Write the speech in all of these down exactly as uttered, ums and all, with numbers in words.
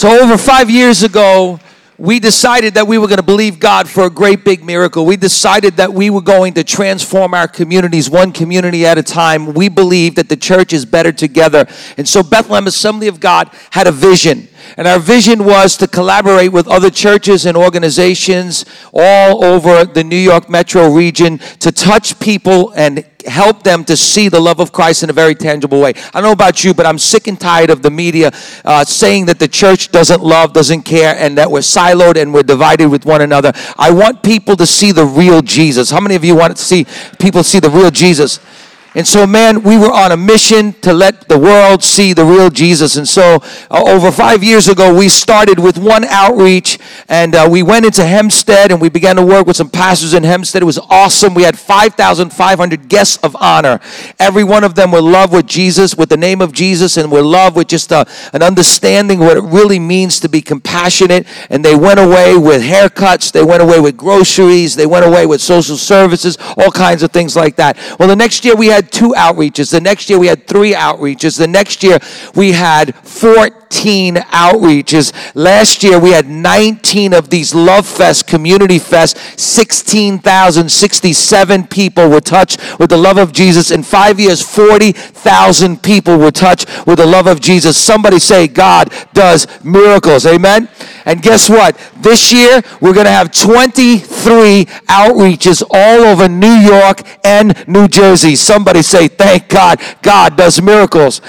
So over five years ago, we decided that we were going to believe God for a great big miracle. We decided that we were going to transform our communities, one community at a time. We believe that the church is better together. And so Bethlehem Assembly of God had a vision. And our vision was to collaborate with other churches and organizations all over the New York metro region to touch people and help them to see the love of Christ in a very tangible way. I don't know about you, but I'm sick and tired of the media uh, saying that the church doesn't love, doesn't care, and that we're siloed and we're divided with one another. I want people to see the real Jesus. How many of you want to see people see the real Jesus? And so, man, we were on a mission to let the world see the real Jesus. And so uh, over five years ago, we started with one outreach, and uh, we went into Hempstead, and we began to work with some pastors in Hempstead. It was awesome. We had five thousand five hundred guests of honor. Every one of them were loved with Jesus, with the name of Jesus, and were loved with just a, an understanding of what it really means to be compassionate. And they went away with haircuts. They went away with groceries. They went away with social services, all kinds of things like that. Well, the next year we had two outreaches. The next year we had three outreaches. The next year we had fourteen outreaches. Last year we had nineteen of these Love Fest, Community Fest. sixteen thousand sixty-seven people were touched with the love of Jesus. In five years, forty thousand people were touched with the love of Jesus. Somebody say, God does miracles. Amen? And guess what? This year we're going to have twenty-three outreaches all over New York and New Jersey. Somebody say, thank God, God does miracles.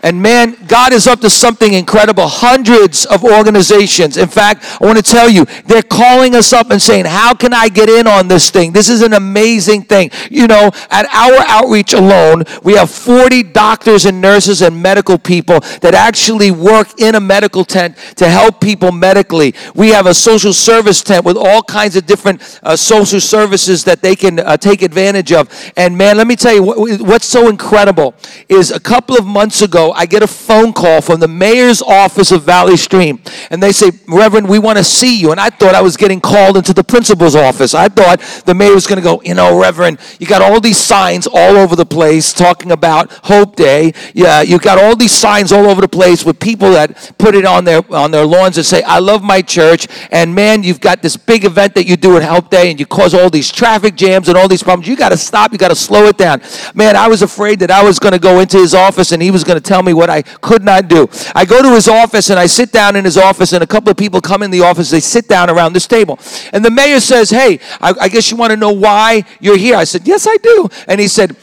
And man, God is up to something incredible. Hundreds of organizations. In fact, I want to tell you, they're calling us up and saying, how can I get in on this thing? This is an amazing thing. You know, at our outreach alone, we have forty doctors and nurses and medical people that actually work in a medical tent to help people medically. We have a social service tent with all kinds of different uh, social services that they can uh, take advantage of. And man, let me tell you, what, what's so incredible is a couple of months ago, I get a phone call from the mayor's office of Valley Stream, and they say, Reverend, we want to see you. And I thought I was getting called into the principal's office. I thought the mayor was going to go, you know, Reverend, you got all these signs all over the place talking about Hope Day. Yeah, you got all these signs all over the place with people that put it on their on their lawns and say, I love my church. And man, you've got this big event that you do at Hope Day, and you cause all these traffic jams and all these problems. You got to stop. You got to slow it down. Man, I was afraid that I was going to go into his office and he was going to tell me what I could not do. I go to his office and I sit down in his office, and a couple of people come in the office. They sit down around this table, and the mayor says, hey, I, I guess you want to know why you're here. I said, yes, I do. And he said,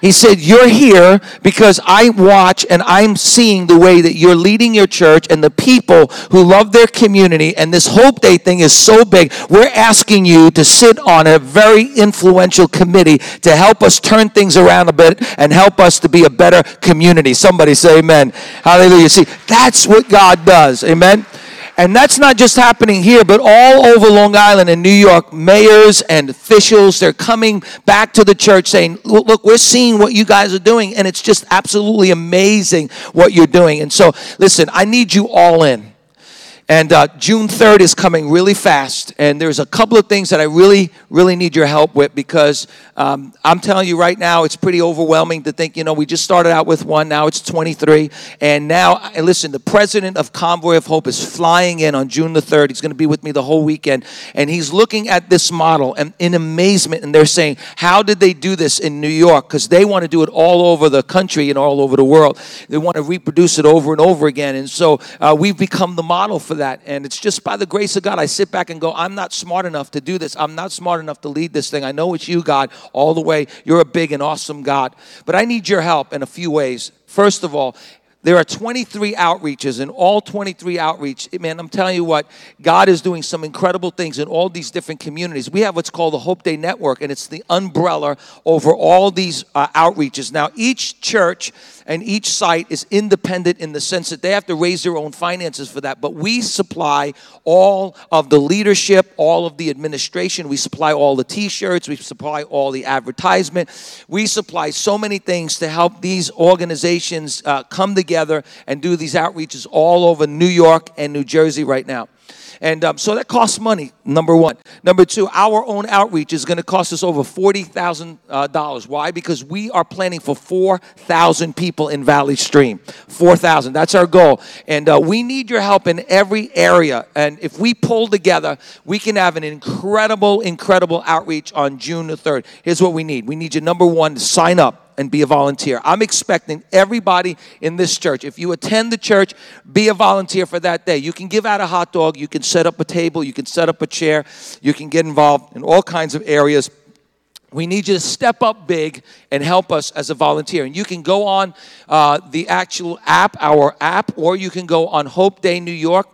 He said, you're here because I watch and I'm seeing the way that you're leading your church and the people who love their community, and this Hope Day thing is so big. We're asking you to sit on a very influential committee to help us turn things around a bit and help us to be a better community. Somebody say amen. Hallelujah. See, that's what God does. Amen. And that's not just happening here, but all over Long Island and New York, mayors and officials, they're coming back to the church saying, look, we're seeing what you guys are doing, and it's just absolutely amazing what you're doing. And so, listen, I need you all in. And uh, June third is coming really fast, and there's a couple of things that I really, really need your help with, because um, I'm telling you right now, it's pretty overwhelming to think, you know, we just started out with one, now it's twenty-three, and now, and listen, the president of Convoy of Hope is flying in on June the third. He's going to be with me the whole weekend, and he's looking at this model and in amazement, and they're saying, how did they do this in New York? Because they want to do it all over the country and all over the world. They want to reproduce it over and over again, and so uh, we've become the model for that. And it's just by the grace of God, I sit back and go, I'm not smart enough to do this. I'm not smart enough to lead this thing. I know it's you, God, all the way. You're a big and awesome God. But I need your help in a few ways. First of all, there are twenty-three outreaches, and all twenty-three outreach, man, I'm telling you what, God is doing some incredible things in all these different communities. We have what's called the Hope Day Network, and it's the umbrella over all these uh, outreaches. Now, each church and each site is independent in the sense that they have to raise their own finances for that, but we supply all of the leadership, all of the administration. We supply all the T-shirts. We supply all the advertisement. We supply so many things to help these organizations uh, come together and do these outreaches all over New York and New Jersey right now. And um, so that costs money, number one. Number two, our own outreach is going to cost us over forty thousand dollars. Uh, Why? Because we are planning for four thousand people in Valley Stream. four thousand. That's our goal. And uh, we need your help in every area. And if we pull together, we can have an incredible, incredible outreach on June the third. Here's what we need. We need you, number one, to sign up and be a volunteer. I'm expecting everybody in this church. If you attend the church, be a volunteer for that day. You can give out a hot dog. You can set up a table. You can set up a chair. You can get involved in all kinds of areas. We need you to step up big and help us as a volunteer. And you can go on uh, the actual app, our app, or you can go on Hope Day New York,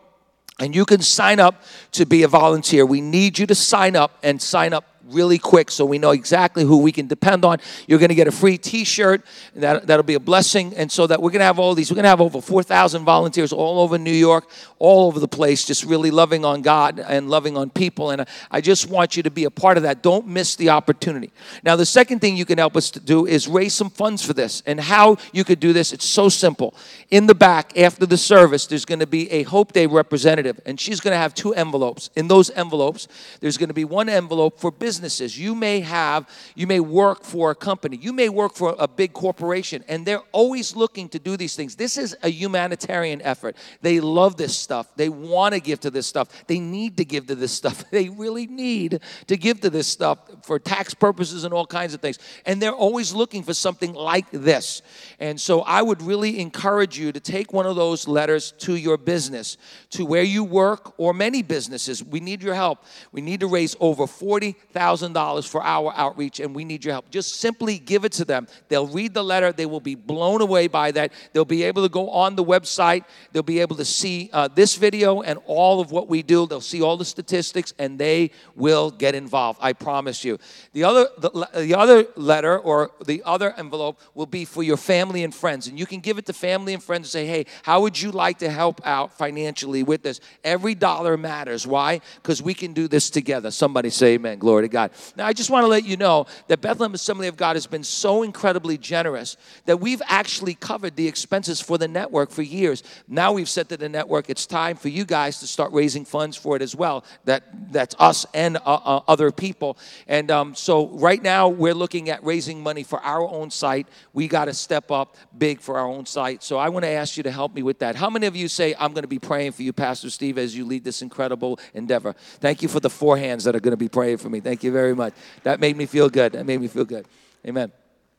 and you can sign up to be a volunteer. We need you to sign up and sign up really quick so we know exactly who we can depend on. You're going to get a free T-shirt. And that, that'll be a blessing. And so that we're going to have all these. We're going to have over four thousand volunteers all over New York, all over the place, just really loving on God and loving on people. And I just want you to be a part of that. Don't miss the opportunity. Now, the second thing you can help us to do is raise some funds for this. And how you could do this, it's so simple. In the back, after the service, there's going to be a Hope Day representative. And she's going to have two envelopes. In those envelopes, there's going to be one envelope for business. Businesses. You may have, you may work for a company. You may work for a big corporation, and they're always looking to do these things. This is a humanitarian effort. They love this stuff. They want to give to this stuff. They need to give to this stuff. They really need to give to this stuff for tax purposes and all kinds of things. And they're always looking for something like this. And so I would really encourage you to take one of those letters to your business, to where you work, or many businesses. We need your help. We need to raise over forty thousand dollars for our outreach, and we need your help. Just simply give it to them. They'll read the letter. They will be blown away by that. They'll be able to go on the website. They'll be able to see uh, this video and all of what we do. They'll see all the statistics, and they will get involved. I promise you. The other, the, the other letter or the other envelope will be for your family and friends, and you can give it to family and friends and say, hey, how would you like to help out financially with this? Every dollar matters. Why? Because we can do this together. Somebody say amen. Glory to God. God. Now, I just want to let you know that Bethlehem Assembly of God has been so incredibly generous that we've actually covered the expenses for the network for years. Now we've said to the network, it's time for you guys to start raising funds for it as well. That, that's us and uh, uh, other people. And um, so right now we're looking at raising money for our own site. We got to step up big for our own site. So I want to ask you to help me with that. How many of you say, I'm going to be praying for you, Pastor Steve, as you lead this incredible endeavor? Thank you for the four hands that are going to be praying for me. Thank you. Thank you very much. That made me feel good. That made me feel good. Amen.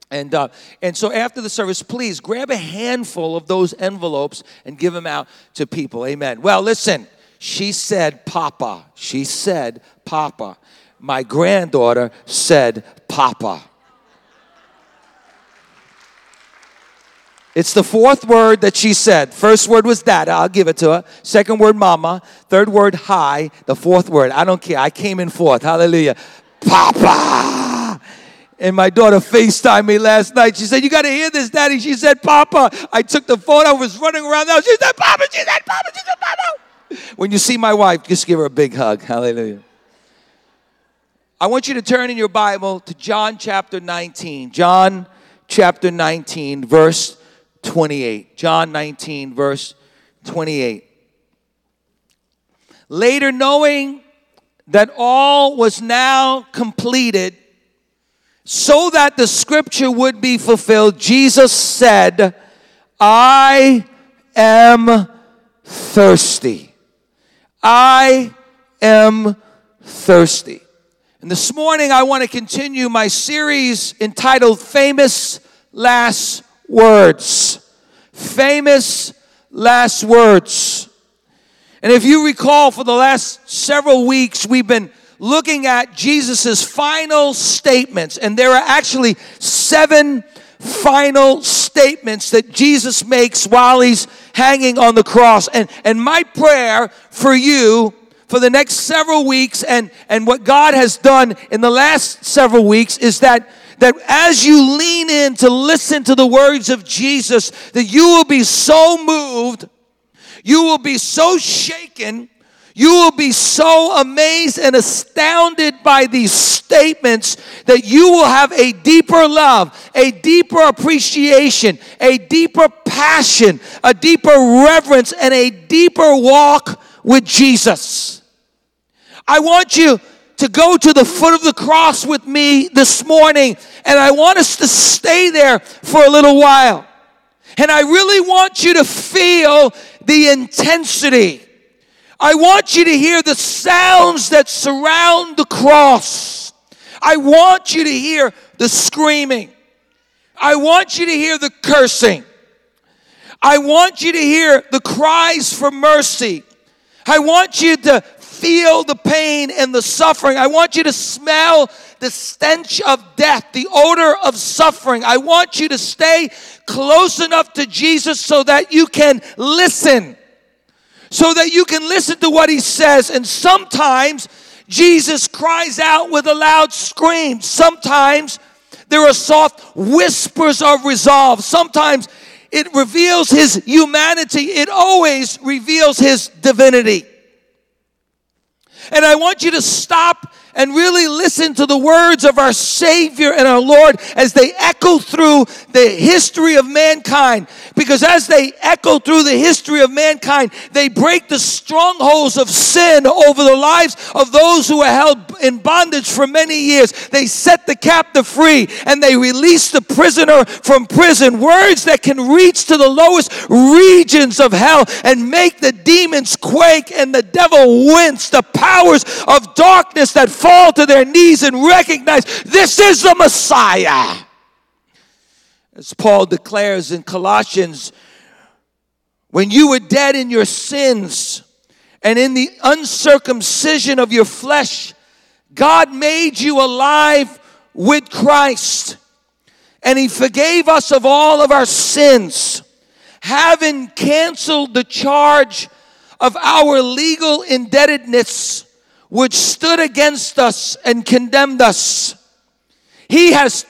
And uh, and so after the service, please grab a handful of those envelopes and give them out to people. Amen. Well, listen, she said, Papa. She said, Papa. My granddaughter said, Papa. It's the fourth word that she said. First word was dada. I'll give it to her. Second word, mama. Third word, hi. The fourth word, I don't care. I came in fourth. Hallelujah. Papa. And my daughter FaceTimed me last night. She said, you got to hear this, Daddy. She said, Papa. I took the phone. I was running around now. She said, Papa. She said, Papa. She said, Papa. When you see my wife, just give her a big hug. Hallelujah. I want you to turn in your Bible to John chapter nineteen. John chapter nineteen, verse twenty-eight. John nineteen, verse twenty-eight. Later, knowing that all was now completed, so that the scripture would be fulfilled, Jesus said, I am thirsty. I am thirsty. And this morning, I want to continue my series entitled Famous Last Words. Famous last words. And if you recall, for the last several weeks, we've been looking at Jesus' final statements. And there are actually seven final statements that Jesus makes while he's hanging on the cross. And, and my prayer for you for the next several weeks and, and what God has done in the last several weeks is that that as you lean in to listen to the words of Jesus, that you will be so moved, you will be so shaken, you will be so amazed and astounded by these statements that you will have a deeper love, a deeper appreciation, a deeper passion, a deeper reverence, and a deeper walk with Jesus. I want you to go to the foot of the cross with me this morning, and I want us to stay there for a little while. And I really want you to feel the intensity. I want you to hear the sounds that surround the cross. I want you to hear the screaming. I want you to hear the cursing. I want you to hear the cries for mercy. I want you to feel the pain and the suffering. I want you to smell the stench of death, the odor of suffering. I want you to stay close enough to Jesus so that you can listen, so that you can listen to what he says. And sometimes Jesus cries out with a loud scream. Sometimes there are soft whispers of resolve. Sometimes it reveals his humanity. It always reveals his divinity. And I want you to stop and really listen to the words of our Savior and our Lord as they echo through the history of mankind. Because as they echo through the history of mankind, they break the strongholds of sin over the lives of those who were held in bondage for many years. They set the captive free, and they release the prisoner from prison. Words that can reach to the lowest regions of hell and make the demons quake and the devil wince. The powers of darkness that fall to their knees and recognize this is the Messiah. As Paul declares in Colossians, when you were dead in your sins and in the uncircumcision of your flesh, God made you alive with Christ, and he forgave us of all of our sins, having canceled the charge of our legal indebtedness, which stood against us and condemned us. He has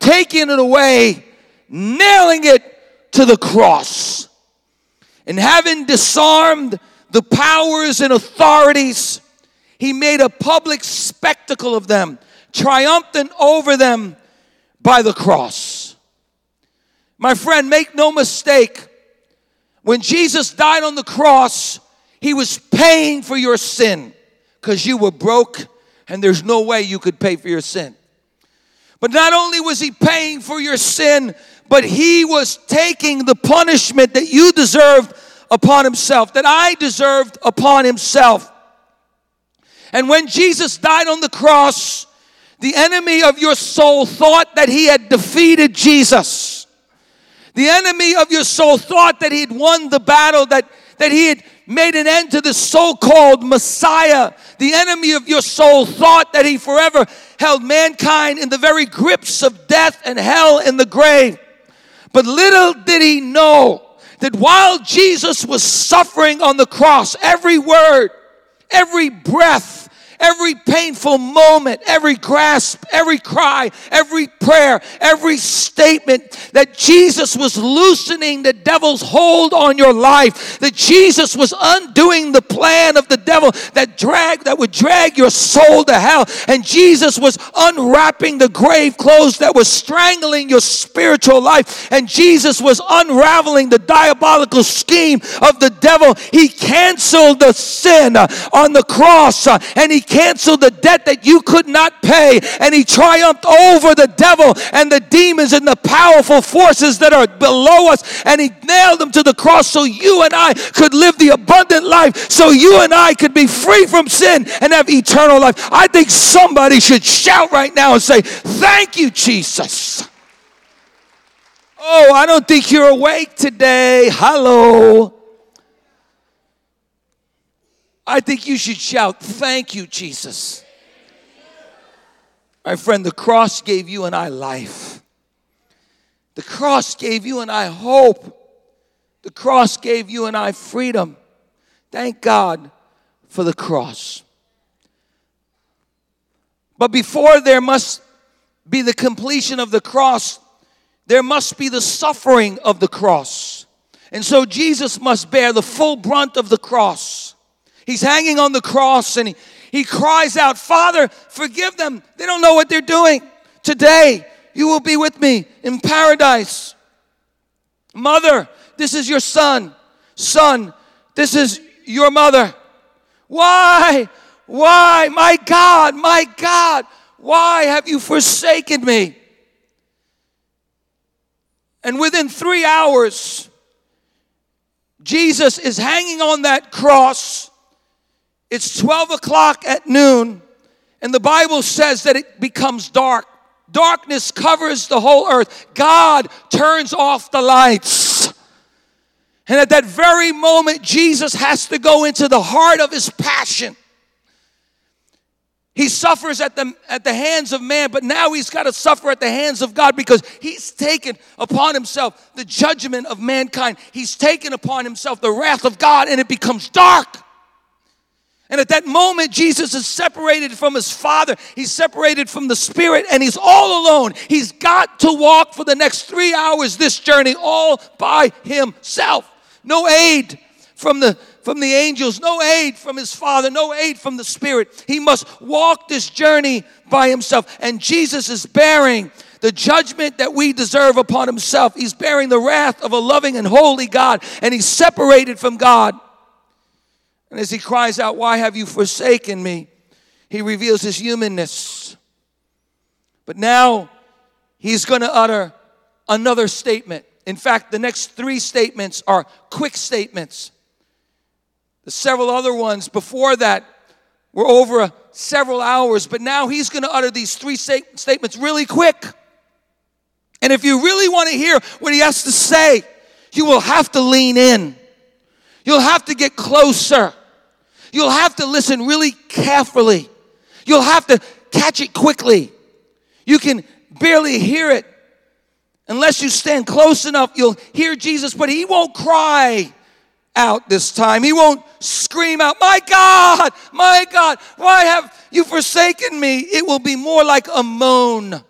taken it away, nailing it to the cross. And having disarmed the powers and authorities, he made a public spectacle of them, triumphant over them by the cross. My friend, make no mistake, when Jesus died on the cross, he was paying for your sin. Because you were broke and there's no way you could pay for your sin. But not only was he paying for your sin, but he was taking the punishment that you deserved upon himself, that I deserved upon himself. And when Jesus died on the cross, the enemy of your soul thought that he had defeated Jesus. The enemy of your soul thought that he'd won the battle, that, that he had made an end to the so-called Messiah. The enemy of your soul thought that he forever held mankind in the very grips of death and hell and the grave. But little did he know that while Jesus was suffering on the cross, every word, every breath, every painful moment, every grasp, every cry, every prayer, every statement, that Jesus was loosening the devil's hold on your life, that Jesus was undoing the plan of the devil that drag, that would drag your soul to hell, and Jesus was unwrapping the grave clothes that was strangling your spiritual life, and Jesus was unraveling the diabolical scheme of the devil. He canceled the sin on the cross, and he canceled the debt that you could not pay, and he triumphed over the devil and the demons and the powerful forces that are below us, and he nailed them to the cross so you and I could live the abundant life, so you and I could be free from sin and have eternal life. I think somebody should shout right now and say, thank you, Jesus. Oh, I don't think you're awake today. Hello. I think you should shout, thank you, Jesus. My friend, the cross gave you and I life. The cross gave you and I hope. The cross gave you and I freedom. Thank God for the cross. But before there must be the completion of the cross, there must be the suffering of the cross. And so Jesus must bear the full brunt of the cross. He's hanging on the cross, and he, he cries out, Father, forgive them. They don't know what they're doing. Today, you will be with me in paradise. Mother, this is your son. Son, this is your mother. Why? Why? My God, my God, why have you forsaken me? And within three hours, Jesus is hanging on that cross. It's twelve o'clock at noon, and the Bible says that it becomes dark. Darkness covers the whole earth. God turns off the lights. And at that very moment, Jesus has to go into the heart of his passion. He suffers at the, at the hands of man, but now he's got to suffer at the hands of God because he's taken upon himself the judgment of mankind. He's taken upon himself the wrath of God, and it becomes dark. And at that moment, Jesus is separated from his Father. He's separated from the Spirit, and he's all alone. He's got to walk for the next three hours this journey all by himself. No aid from the from the angels, no aid from his Father, no aid from the Spirit. He must walk this journey by himself. And Jesus is bearing the judgment that we deserve upon himself. He's bearing the wrath of a loving and holy God, and he's separated from God. And as he cries out, "Why have you forsaken me?" he reveals his humanness. But now he's going to utter another statement. In fact, the next three statements are quick statements. The several other ones before that were over several hours, but now he's going to utter these three state- statements really quick. And if you really want to hear what he has to say, you will have to lean in. You'll have to get closer. You'll have to listen really carefully. You'll have to catch it quickly. You can barely hear it. Unless you stand close enough, you'll hear Jesus, but he won't cry out this time. He won't scream out, "My God, my God, why have you forsaken me?" It will be more like a moan.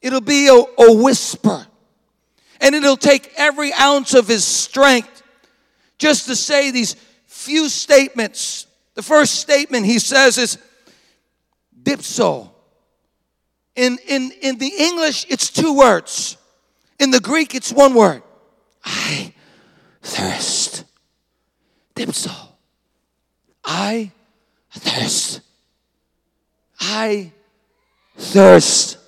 It'll be a, a whisper. And it'll take every ounce of his strength just to say these few statements. The first statement he says is dipso. In, in, in the English, it's two words. In the Greek, it's one word. I thirst. Dipso. I thirst. I thirst.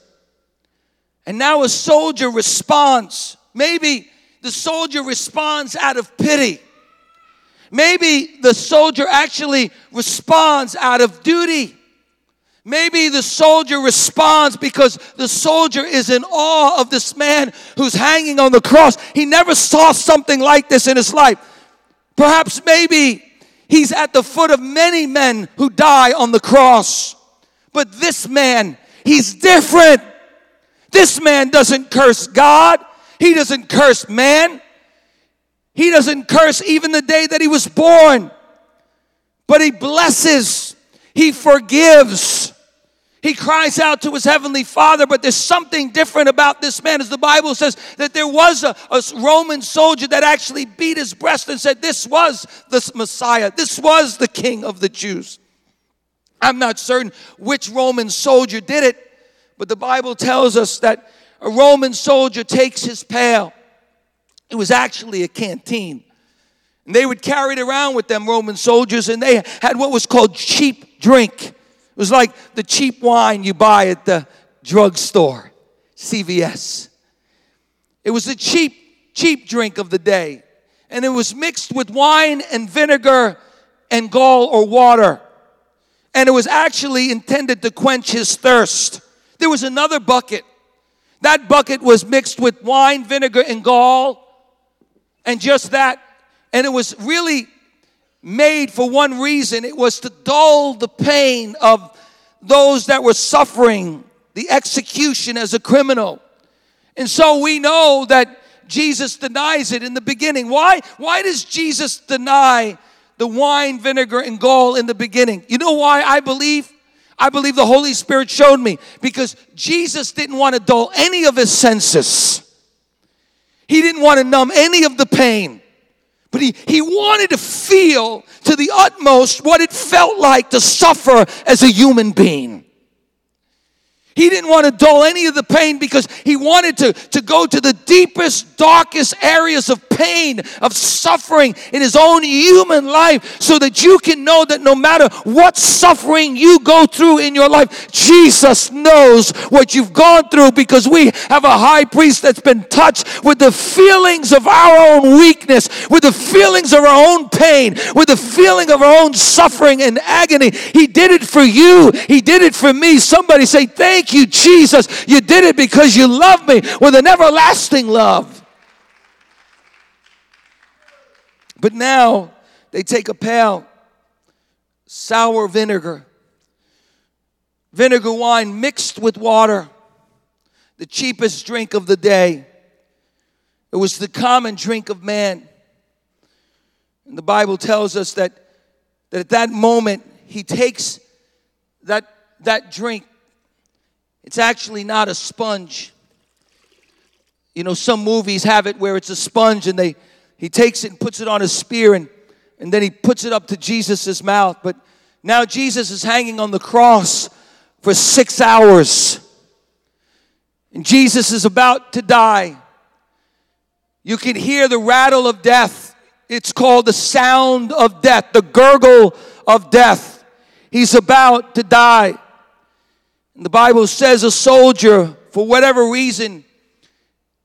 And now a soldier responds. Maybe the soldier responds out of pity. Maybe the soldier actually responds out of duty. Maybe the soldier responds because the soldier is in awe of this man who's hanging on the cross. He never saw something like this in his life. Perhaps maybe he's at the foot of many men who die on the cross. But this man, he's different. This man doesn't curse God. He doesn't curse man. He doesn't curse even the day that he was born, but he blesses, he forgives, he cries out to his heavenly Father. But there's something different about this man, as the Bible says that there was a, a Roman soldier that actually beat his breast and said, "This was the Messiah, this was the King of the Jews." I'm not certain which Roman soldier did it, but the Bible tells us that a Roman soldier takes his pail. It was actually a canteen. And they would carry it around with them, Roman soldiers, and they had what was called cheap drink. It was like the cheap wine you buy at the drugstore, C V S. It was the cheap, cheap drink of the day. And it was mixed with wine and vinegar and gall or water. And it was actually intended to quench his thirst. There was another bucket. That bucket was mixed with wine, vinegar, and gall. And just that, and it was really made for one reason. It was to dull the pain of those that were suffering the execution as a criminal. And so we know that Jesus denies it in the beginning. Why? Why does Jesus deny the wine, vinegar, and gall in the beginning? You know why I believe? I believe the Holy Spirit showed me. Because Jesus didn't want to dull any of his senses. He didn't want to numb any of the pain, but he, he wanted to feel to the utmost what it felt like to suffer as a human being. He didn't want to dull any of the pain because he wanted to, to go to the deepest, darkest areas of pain pain, of suffering in his own human life, so that you can know that no matter what suffering you go through in your life, Jesus knows what you've gone through, because we have a high priest that's been touched with the feelings of our own weakness, with the feelings of our own pain, with the feeling of our own suffering and agony. He did it for you. He did it for me. Somebody say, thank you, Jesus. You did it because you love me with an everlasting love. But now they take a pail, sour vinegar, vinegar wine mixed with water, the cheapest drink of the day. It was the common drink of man. And the Bible tells us that, that at that moment, he takes that, that drink. It's actually not a sponge. You know, some movies have it where it's a sponge and they he takes it and puts it on a spear, and, and then he puts it up to Jesus' mouth. But now Jesus is hanging on the cross for six hours. And Jesus is about to die. You can hear the rattle of death. It's called the sound of death, the gurgle of death. He's about to die. And the Bible says a soldier, for whatever reason,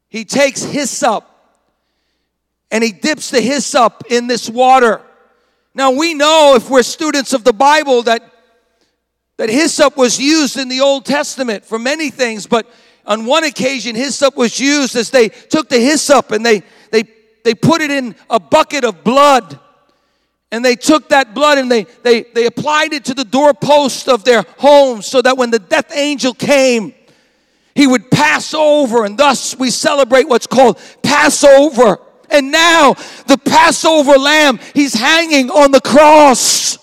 he takes hyssop, and he dips the hyssop in this water. Now we know, if we're students of the Bible, that, that hyssop was used in the Old Testament for many things. But on one occasion, hyssop was used as they took the hyssop and they, they, they put it in a bucket of blood. And they took that blood and they, they, they applied it to the doorpost of their home, so that when the death angel came, he would pass over. And thus we celebrate what's called Passover. And now the Passover lamb, he's hanging on the cross,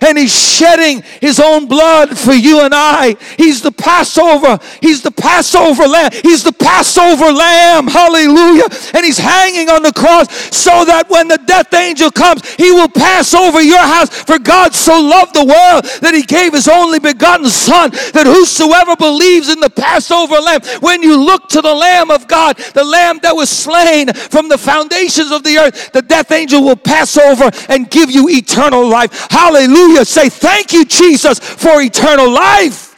and he's shedding his own blood for you and I. He's the Passover. He's the Passover lamb. He's the Passover lamb. Hallelujah. And he's hanging on the cross so that when the death angel comes, he will pass over your house. For God so loved the world that he gave his only begotten son, that whosoever believes in the Passover lamb, when you look to the Lamb of God, the lamb that was slain from the foundations of the earth, the death angel will pass over and give you eternal life. Hallelujah. Say, thank you, Jesus, for eternal life.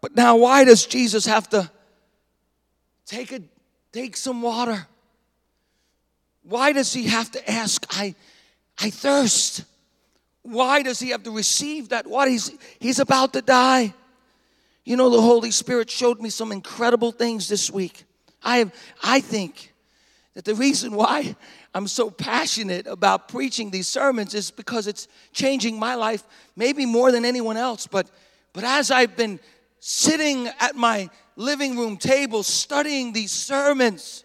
But now, why does Jesus have to take a take some water? Why does he have to ask, I, I thirst? Why does he have to receive that water? He's, he's about to die. You know, the Holy Spirit showed me some incredible things this week. I have, I think that the reason why I'm so passionate about preaching these sermons is because it's changing my life, maybe more than anyone else. But but as I've been sitting at my living room table studying these sermons,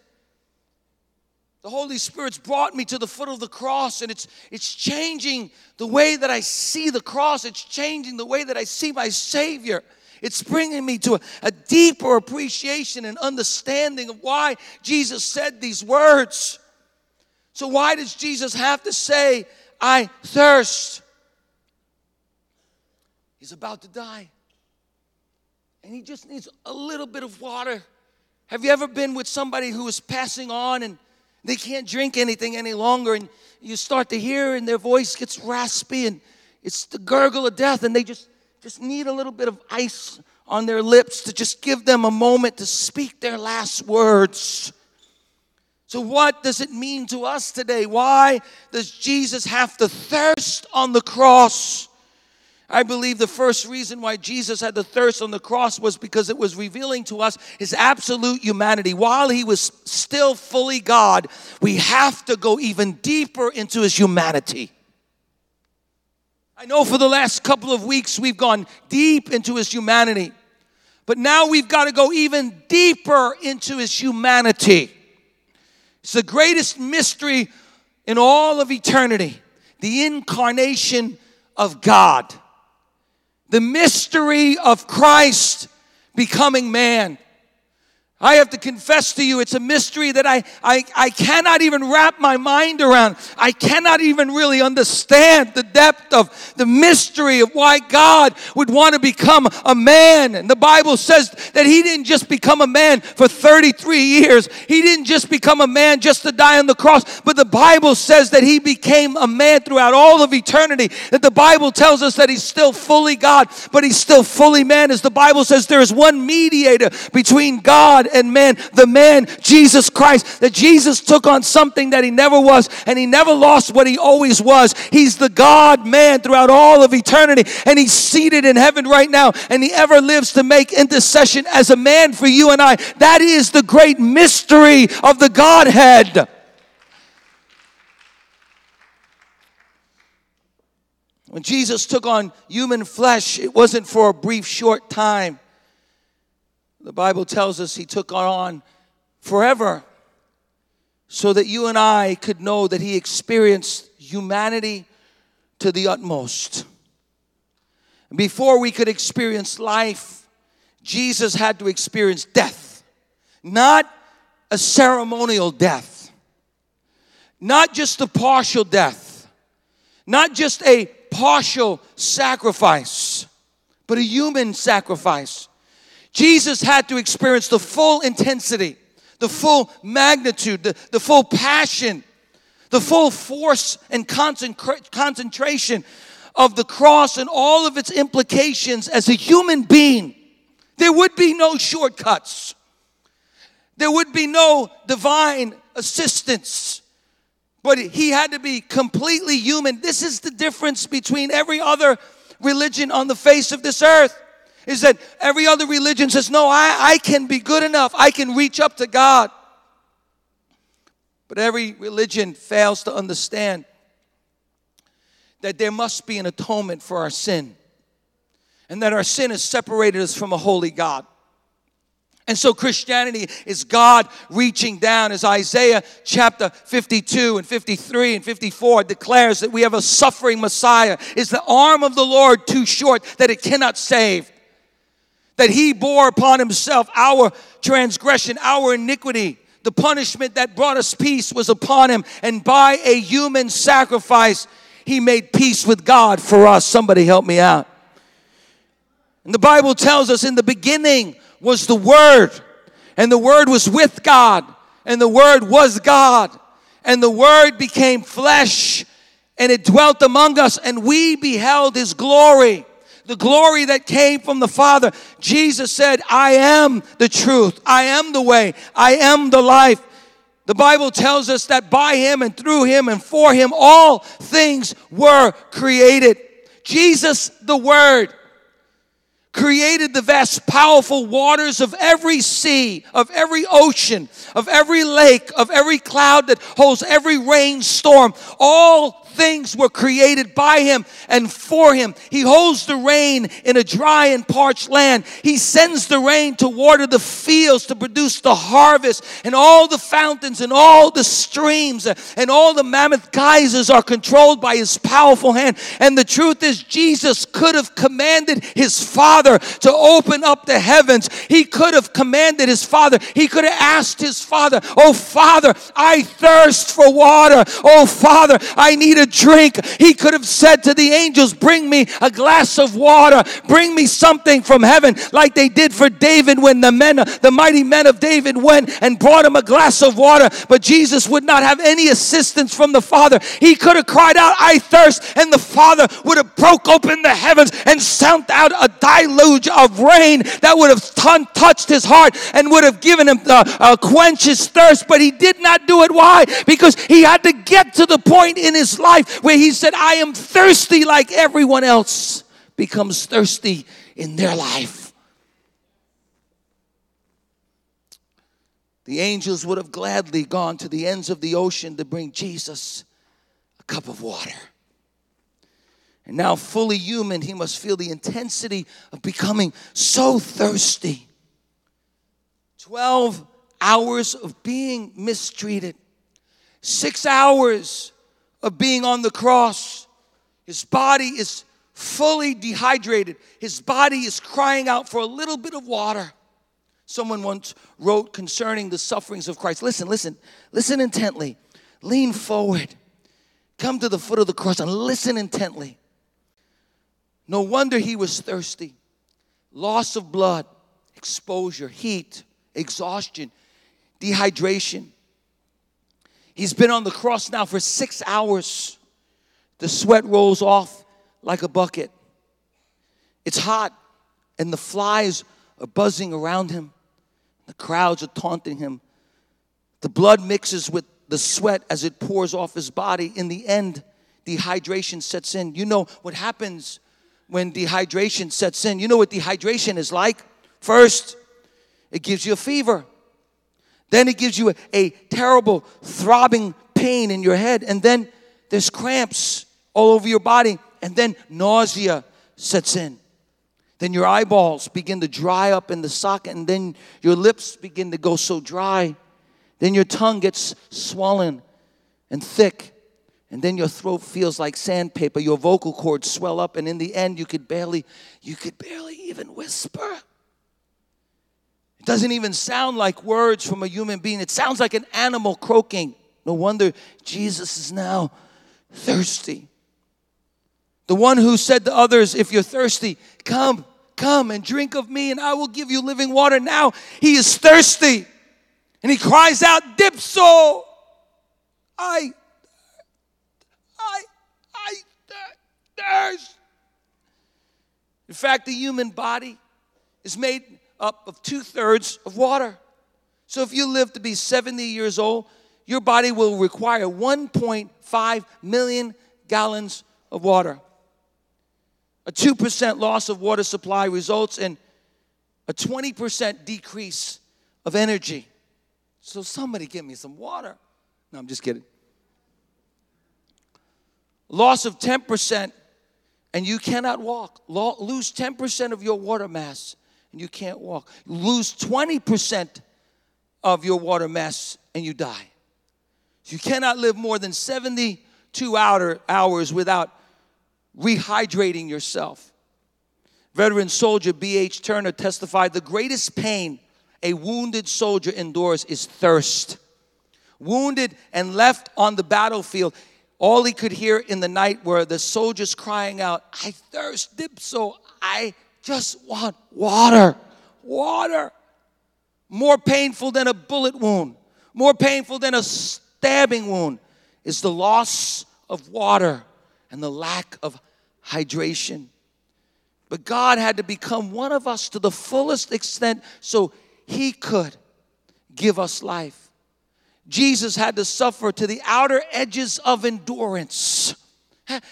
the Holy Spirit's brought me to the foot of the cross, and it's it's changing the way that I see the cross. It's changing the way that I see my Savior. It's bringing me to a, a deeper appreciation and understanding of why Jesus said these words. So why does Jesus have to say, I thirst? He's about to die. And he just needs a little bit of water. Have you ever been with somebody who is passing on and they can't drink anything any longer, and you start to hear and their voice gets raspy and it's the gurgle of death, and they just Just need a little bit of ice on their lips to just give them a moment to speak their last words. So what does it mean to us today? Why does Jesus have to thirst on the cross? I believe the first reason why Jesus had to thirst on the cross was because it was revealing to us his absolute humanity. While he was still fully God, we have to go even deeper into his humanity. I know for the last couple of weeks we've gone deep into his humanity, but now we've got to go even deeper into his humanity. It's the greatest mystery in all of eternity, the incarnation of God, the mystery of Christ becoming man. I have to confess to you, it's a mystery that I, I, I cannot even wrap my mind around. I cannot even really understand the depth of the mystery of why God would want to become a man. And the Bible says that he didn't just become a man for thirty-three years. He didn't just become a man just to die on the cross. But the Bible says that he became a man throughout all of eternity. That the Bible tells us that he's still fully God, but he's still fully man. As the Bible says, there is one mediator between God and man, the man, Jesus Christ, that Jesus took on something that he never was, and he never lost what he always was. He's the God-man throughout all of eternity, and he's seated in heaven right now, and he ever lives to make intercession as a man for you and I. That is the great mystery of the Godhead. When Jesus took on human flesh, it wasn't for a brief, short time. The Bible tells us he took on forever so that you and I could know that he experienced humanity to the utmost. Before we could experience life, Jesus had to experience death. Not a ceremonial death. Not just a partial death. Not just a partial sacrifice, but a human sacrifice. Jesus had to experience the full intensity, the full magnitude, the, the full passion, the full force and concentra- concentration of the cross and all of its implications as a human being. There would be no shortcuts. There would be no divine assistance. But he had to be completely human. This is the difference between every other religion on the face of this earth. Is that every other religion says, no, I, I can be good enough. I can reach up to God. But every religion fails to understand that there must be an atonement for our sin. And that our sin has separated us from a holy God. And so Christianity is God reaching down, as Isaiah chapter fifty-two and fifty-three and fifty-four declares that we have a suffering Messiah. Is the arm of the Lord too short that it cannot save? That he bore upon himself our transgression, our iniquity. The punishment that brought us peace was upon him. And by a human sacrifice, he made peace with God for us. Somebody help me out. And the Bible tells us in the beginning was the Word. And the Word was with God. And the Word was God. And the Word became flesh. And it dwelt among us. And we beheld his glory. The glory that came from the Father. Jesus said, I am the truth. I am the way. I am the life. The Bible tells us that by him and through him and for him, all things were created. Jesus, the Word, created the vast, powerful waters of every sea, of every ocean, of every lake, of every cloud that holds every rainstorm. All things were created by him and for him. He holds the rain in a dry and parched land. He sends the rain to water the fields, to produce the harvest, and all the fountains and all the streams and all the mammoth geysers are controlled by his powerful hand. And the truth is, Jesus could have commanded his Father to open up the heavens. He could have commanded his Father. He could have asked his Father, oh Father, I thirst for water. Oh Father, I need a drink. He could have said to the angels, bring me a glass of water, bring me something from heaven, like they did for David when the men, the mighty men of David went and brought him a glass of water. But Jesus would not have any assistance from the Father. He could have cried out, I thirst, and the Father would have broke open the heavens and sent out a deluge of rain that would have t- touched his heart and would have given him uh, uh, quench his thirst. But he did not do it. Why? Because he had to get to the point in his life where he said, I am thirsty, like everyone else becomes thirsty in their life. The angels would have gladly gone to the ends of the ocean to bring Jesus a cup of water. And now fully human, he must feel the intensity of becoming so thirsty. Twelve hours of being mistreated. Six hours of being on the cross. His body is fully dehydrated. His body is crying out for a little bit of water. Someone once wrote concerning the sufferings of Christ. Listen, listen, listen intently. Lean forward. Come to the foot of the cross and listen intently. No wonder he was thirsty. Loss of blood, exposure, heat, exhaustion, dehydration. He's been on the cross now for six hours. The sweat rolls off like a bucket. It's hot, and the flies are buzzing around him. The crowds are taunting him. The blood mixes with the sweat as it pours off his body. In the end, dehydration sets in. You know what happens when dehydration sets in. You know what dehydration is like? First, it gives you a fever. Then it gives you a, a terrible throbbing pain in your head. And then there's cramps all over your body. And then nausea sets in. Then your eyeballs begin to dry up in the socket. And then your lips begin to go so dry. Then your tongue gets swollen and thick. And then your throat feels like sandpaper. Your vocal cords swell up. And in the end, you could barely, you could barely even whisper. It doesn't even sound like words from a human being. It sounds like an animal croaking. No wonder Jesus is now thirsty. The one who said to others, if you're thirsty, come, come and drink of me, and I will give you living water. Now he is thirsty. And he cries out, dipso, I, I, I thirst. In fact, the human body is made up of two-thirds of water. So if you live to be seventy years old, your body will require one point five million gallons of water. A two percent loss of water supply results in a twenty percent decrease of energy. So somebody give me some water. No, I'm just kidding. Loss of ten percent and you cannot walk. Lose ten percent of your water mass and you can't walk. Lose twenty percent of your water mass and you die. You cannot live more than seventy-two hours without rehydrating yourself. Veteran soldier B H Turner testified, the greatest pain a wounded soldier endures is thirst. Wounded and left on the battlefield, all he could hear in the night were the soldiers crying out, I thirst, dipso, I just want water, water. More painful than a bullet wound, more painful than a stabbing wound is the loss of water and the lack of hydration. But God had to become one of us to the fullest extent so he could give us life. Jesus had to suffer to the outer edges of endurance.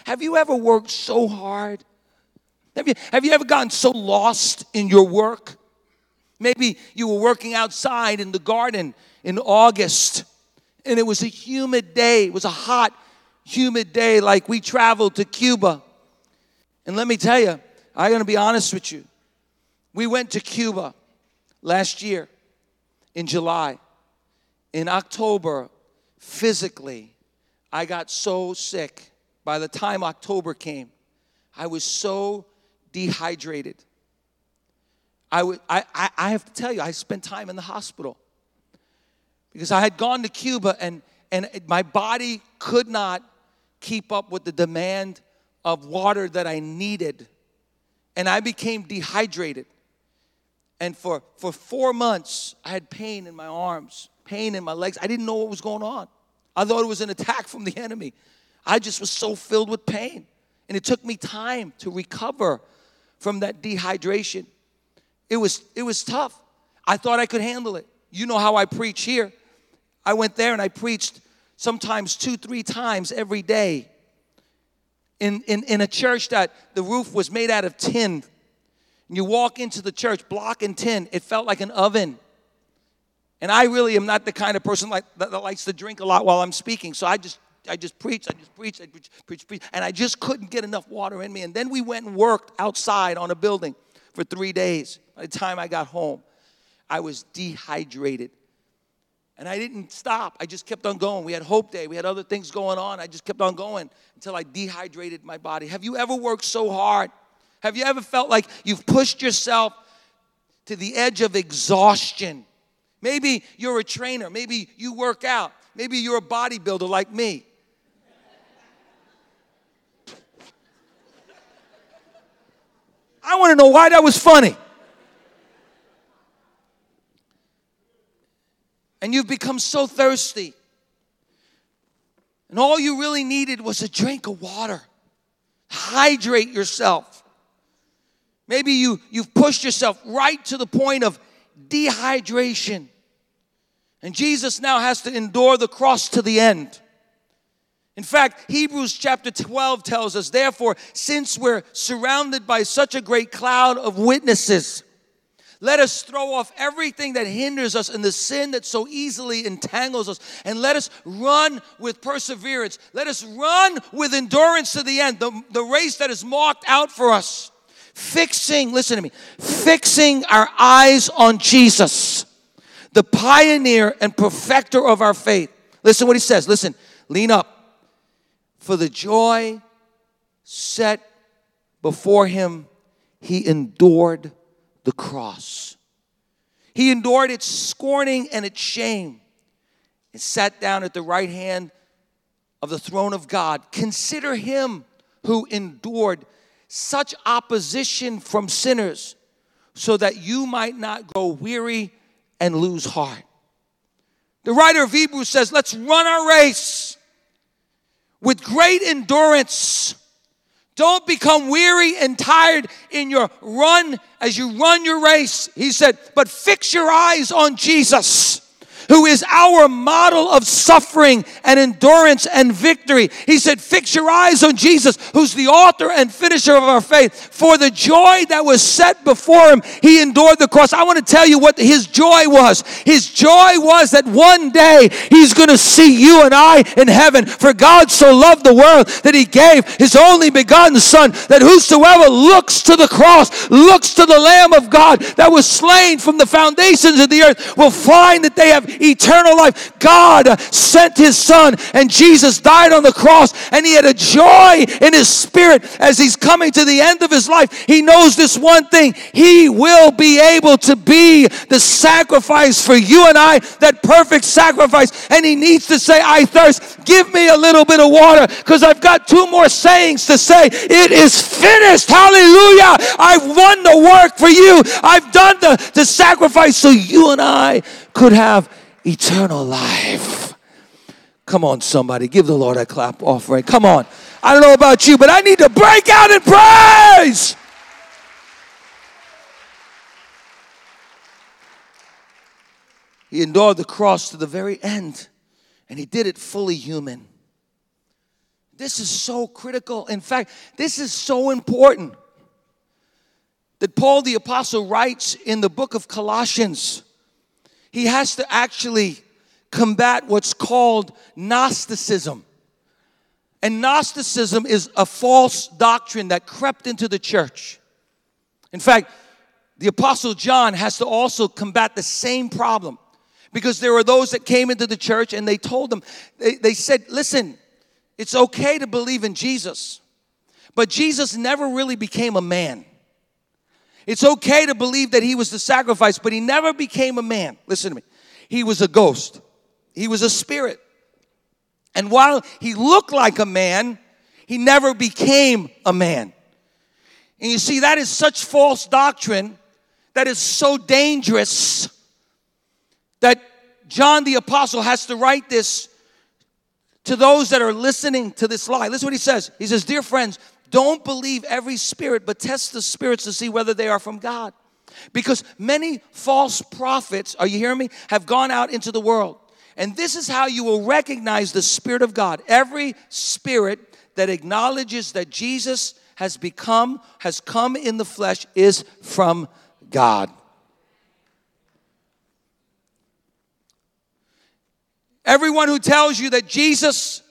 Have you ever worked so hard? Have you, have you ever gotten so lost in your work? Maybe you were working outside in the garden in August, and it was a humid day. It was a hot, humid day like we traveled to Cuba. And let me tell you, I'm going to be honest with you. We went to Cuba last year, in July, in October, physically, I got so sick. By the time October came, I was so dehydrated. I, would, I, I, I have to tell you, I spent time in the hospital because I had gone to Cuba and, and my body could not keep up with the demand of water that I needed. And I became dehydrated. And for, for four months, I had pain in my arms, pain in my legs. I didn't know what was going on. I thought it was an attack from the enemy. I just was so filled with pain. And it took me time to recover from that dehydration. It was, it was tough. I thought I could handle it. You know how I preach here. I went there and I preached sometimes two, three times every day in, in, in a church that the roof was made out of tin. You walk into the church, block and tin, it felt like an oven. And I really am not the kind of person like, that, that likes to drink a lot while I'm speaking. So I just I just preached, I just preached, I preached, preached, preached. And I just couldn't get enough water in me. And then we went and worked outside on a building for three days. By the time I got home, I was dehydrated. And I didn't stop. I just kept on going. We had Hope Day. We had other things going on. I just kept on going until I dehydrated my body. Have you ever worked so hard? Have you ever felt like you've pushed yourself to the edge of exhaustion. Maybe you're a trainer. Maybe you work out. Maybe you're a bodybuilder like me. I want to know why that was funny. And you've become so thirsty. And all you really needed was a drink of water. Hydrate yourself. Maybe you, you've pushed yourself right to the point of dehydration. And Jesus now has to endure the cross to the end. In fact, Hebrews chapter twelve tells us, therefore, since we're surrounded by such a great cloud of witnesses, let us throw off everything that hinders us and the sin that so easily entangles us, and let us run with perseverance. Let us run with endurance to the end, the, the race that is marked out for us. Fixing, listen to me, fixing our eyes on Jesus, the pioneer and perfecter of our faith. Listen what he says. Listen, lean up. For the joy set before him, he endured the cross. He endured its scorning and its shame and sat down at the right hand of the throne of God. Consider him who endured such opposition from sinners so that you might not grow weary and lose heart. The writer of Hebrews says, let's run our race with great endurance. Don't become weary and tired in your run as you run your race. He said, but fix your eyes on Jesus, who is our model of suffering and endurance and victory. He said, fix your eyes on Jesus, who's the author and finisher of our faith. For the joy that was set before him, he endured the cross. I want to tell you what his joy was. His joy was that one day he's going to see you and I in heaven. For God so loved the world that he gave his only begotten son, that whosoever looks to the cross, looks to the Lamb of God that was slain from the foundations of the earth, will find that they have eternal life. God sent his son, and Jesus died on the cross, and he had a joy in his spirit as he's coming to the end of his life. He knows this one thing: he will be able to be the sacrifice for you and I, that perfect sacrifice. And he needs to say, I thirst, give me a little bit of water, because I've got two more sayings to say. It is finished. Hallelujah. I've won the work for you. I've done the, the sacrifice so you and I could have eternal life. Come on, somebody. Give the Lord a clap offering. Come on. I don't know about you, but I need to break out in praise. He endured the cross to the very end, and he did it fully human. This is so critical. In fact, this is so important that Paul the Apostle writes in the book of Colossians. He has to actually combat what's called Gnosticism. And Gnosticism is a false doctrine that crept into the church. In fact, the Apostle John has to also combat the same problem, because there were those that came into the church and they told them, they, they said, listen, it's okay to believe in Jesus, but Jesus never really became a man. It's okay to believe that he was the sacrifice, but he never became a man. Listen to me. He was a ghost. He was a spirit. And while he looked like a man, he never became a man. And you see, that is such false doctrine that is so dangerous that John the Apostle has to write this to those that are listening to this lie. Listen to what he says. He says, dear friends, don't believe every spirit, but test the spirits to see whether they are from God. Because many false prophets, are you hearing me, have gone out into the world. And this is how you will recognize the Spirit of God. Every spirit that acknowledges that Jesus has become, has come in the flesh, is from God. Everyone who tells you that Jesus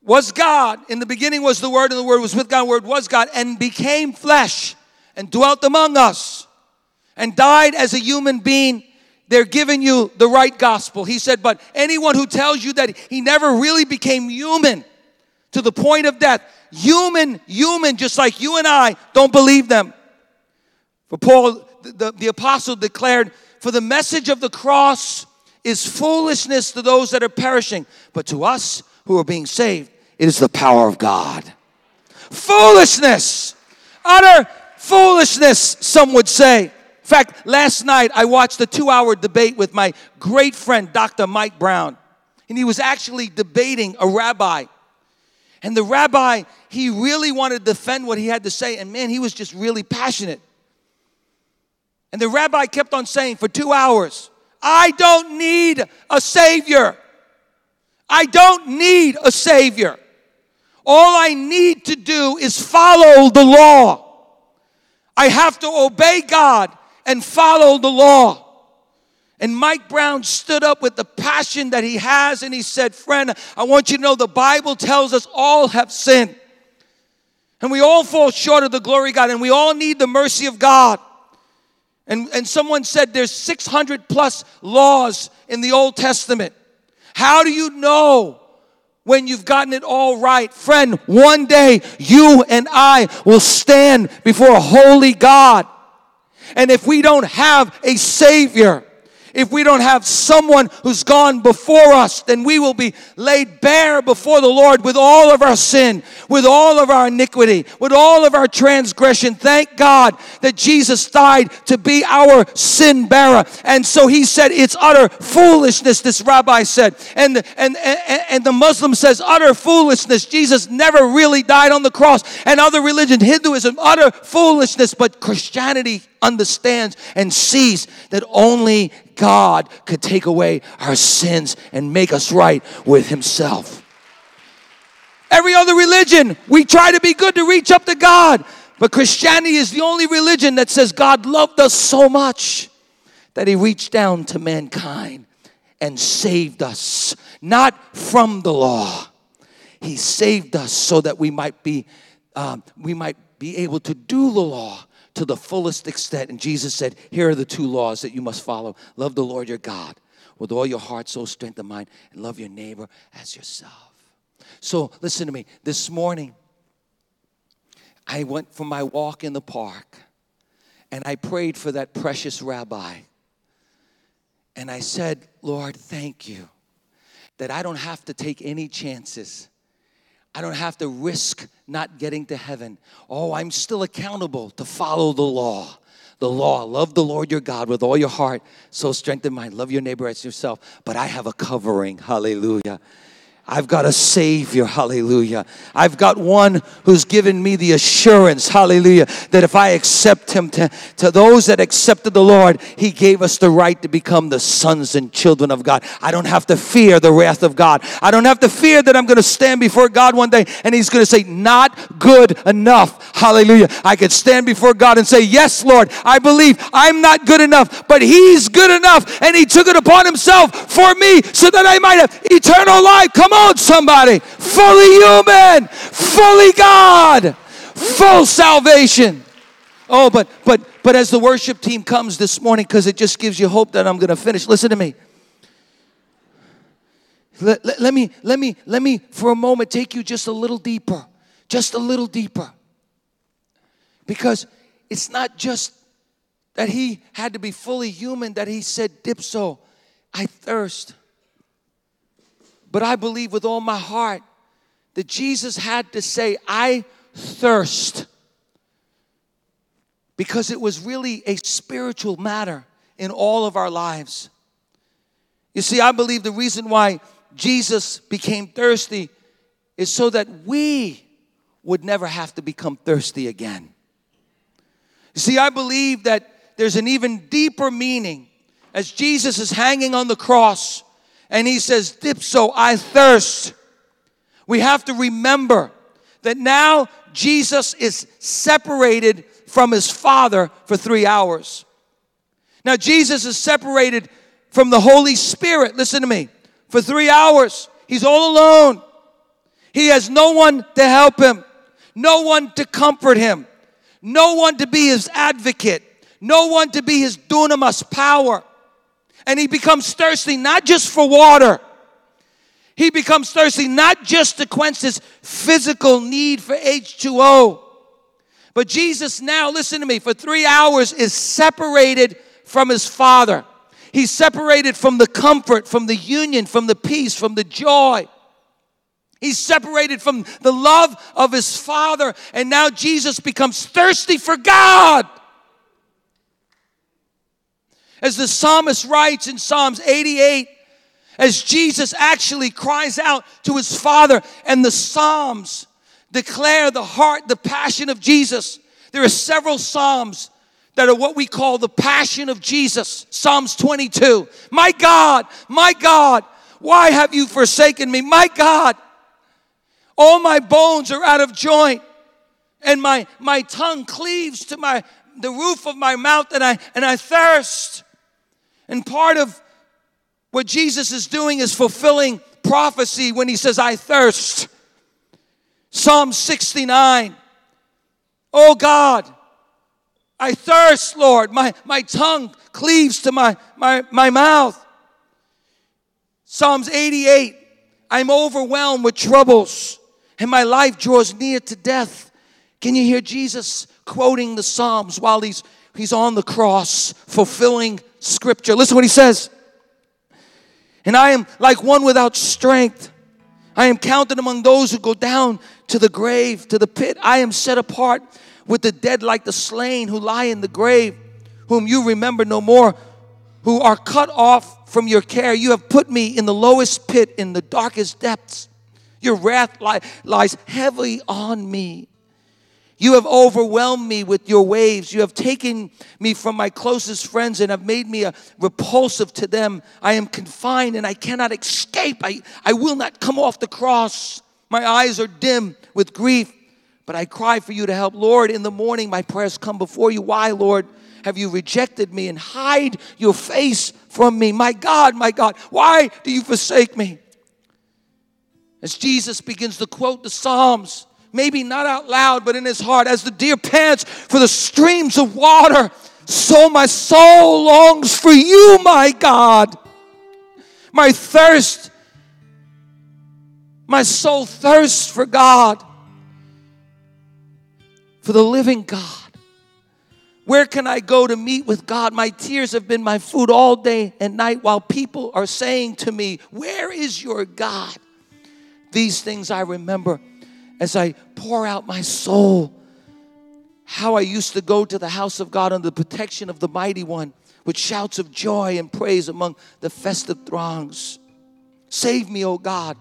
was God, in the beginning was the Word, and the Word was with God, the Word was God, and became flesh, and dwelt among us, and died as a human being, they're giving you the right gospel. He said, but anyone who tells you that he never really became human to the point of death, human, human, just like you and I, don't believe them. For Paul the, the, the apostle declared, "For the message of the cross is foolishness to those that are perishing, but to us who are being saved, it is the power of God." Foolishness, utter foolishness, some would say. In fact, last night I watched a two-hour debate with my great friend, Doctor Mike Brown, and he was actually debating a rabbi. And the rabbi, he really wanted to defend what he had to say, and man, he was just really passionate. And the rabbi kept on saying for two hours, "I don't need a savior. I don't need a savior. All I need to do is follow the law. I have to obey God and follow the law." And Mike Brown stood up with the passion that he has, and he said, "Friend, I want you to know the Bible tells us all have sinned. And we all fall short of the glory of God, and we all need the mercy of God." And, and someone said there's six hundred plus laws in the Old Testament. How do you know when you've gotten it all right? Friend, one day you and I will stand before a holy God. And if we don't have a Savior, if we don't have someone who's gone before us, then we will be laid bare before the Lord with all of our sin, with all of our iniquity, with all of our transgression. Thank God that Jesus died to be our sin bearer. And so he said, it's utter foolishness, this rabbi said. And the, and, and, and the Muslim says, utter foolishness. Jesus never really died on the cross. And other religions, Hinduism, utter foolishness. But Christianity understands and sees that only God could take away our sins and make us right with himself. Every other religion, we try to be good to reach up to God. But Christianity is the only religion that says God loved us so much that he reached down to mankind and saved us. Not from the law. He saved us so that we might be, um, we might be able to do the law to the fullest extent. And Jesus said, here are the two laws that you must follow. Love the Lord your God with all your heart, soul, strength, and mind, and love your neighbor as yourself. So listen to me. This morning, I went for my walk in the park, and I prayed for that precious rabbi. And I said, Lord, thank you that I don't have to take any chances. I don't have to risk not getting to heaven. Oh, I'm still accountable to follow the law. The law, love the Lord your God with all your heart, soul, strength, and mind. Love your neighbor as yourself. But I have a covering, hallelujah. I've got a Savior, hallelujah. I've got one who's given me the assurance, hallelujah, that if I accept him, to, to those that accepted the Lord, he gave us the right to become the sons and children of God. I don't have to fear the wrath of God. I don't have to fear that I'm going to stand before God one day and he's going to say, not good enough, hallelujah. I could stand before God and say, yes, Lord, I believe I'm not good enough, but he's good enough, and he took it upon himself for me so that I might have eternal life. Come on. Somebody, fully human, fully God, full salvation. Oh, but but but as the worship team comes this morning, because it just gives you hope that I'm going to finish. Listen to me. Let, let, let me let me let me for a moment take you just a little deeper, just a little deeper, because it's not just that he had to be fully human that he said, "Dipso, I thirst." But I believe with all my heart that Jesus had to say, I thirst. Because it was really a spiritual matter in all of our lives. You see, I believe the reason why Jesus became thirsty is so that we would never have to become thirsty again. You see, I believe that there's an even deeper meaning as Jesus is hanging on the cross. And he says, Dipso, I thirst. We have to remember that now Jesus is separated from his Father for three hours. Now Jesus is separated from the Holy Spirit, listen to me, for three hours. He's all alone. He has no one to help him, no one to comfort him, no one to be his advocate, no one to be his dunamis power. And he becomes thirsty not just for water. He becomes thirsty not just to quench his physical need for H two O. But Jesus now, listen to me, for three hours is separated from his Father. He's separated from the comfort, from the union, from the peace, from the joy. He's separated from the love of his Father. And now Jesus becomes thirsty for God. As the psalmist writes in Psalms eighty-eight, as Jesus actually cries out to his Father, and the Psalms declare the heart, the passion of Jesus. There are several Psalms that are what we call the passion of Jesus. Psalms twenty-two. My God, my God, why have you forsaken me? My God, all my bones are out of joint, and my, my tongue cleaves to my the roof of my mouth, and I and I thirst. And part of what Jesus is doing is fulfilling prophecy when he says, I thirst. Psalm sixty-nine. Oh God, I thirst, Lord. My, my tongue cleaves to my, my, my mouth. Psalms eighty-eight. I'm overwhelmed with troubles, and my life draws near to death. Can you hear Jesus quoting the Psalms while he's, he's on the cross, fulfilling Scripture? Listen to what he says. And I am like one without strength. I am counted among those who go down to the grave, to the pit. I am set apart with the dead, like the slain who lie in the grave, whom you remember no more, who are cut off from your care. You have put me in the lowest pit, in the darkest depths. Your wrath li- lies heavily on me. You have overwhelmed me with your waves. You have taken me from my closest friends and have made me a repulsive to them. I am confined and I cannot escape. I, I will not come off the cross. My eyes are dim with grief, but I cry for you to help. Lord, in the morning my prayers come before you. Why, Lord, have you rejected me and hide your face from me? My God, my God, why do you forsake me? As Jesus begins to quote the Psalms, maybe not out loud, but in his heart, as the deer pants for the streams of water, so my soul longs for you, my God. My thirst, my soul thirsts for God, for the living God. Where can I go to meet with God? My tears have been my food all day and night, while people are saying to me, where is your God? These things I remember as I pour out my soul, how I used to go to the house of God under the protection of the Mighty One with shouts of joy and praise among the festive throngs. Save me, O God,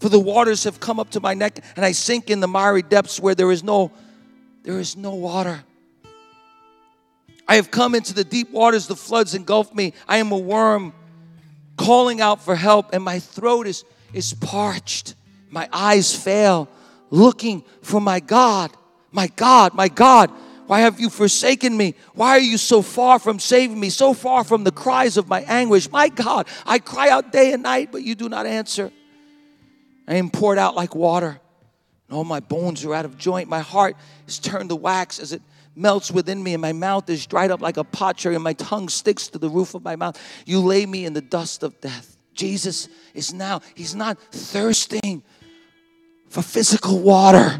for the waters have come up to my neck, and I sink in the miry depths where there is no, there is no water. I have come into the deep waters, the floods engulf me. I am a worm calling out for help, and my throat is, is parched. My eyes fail, looking for my God. My God, my God, why have you forsaken me? Why are you so far from saving me, so far from the cries of my anguish? My God, I cry out day and night, but you do not answer. I am poured out like water, and all my bones are out of joint. My heart is turned to wax as it melts within me, and my mouth is dried up like a potsherd, and my tongue sticks to the roof of my mouth. You lay me in the dust of death. Jesus is now, he's not thirsting for physical water.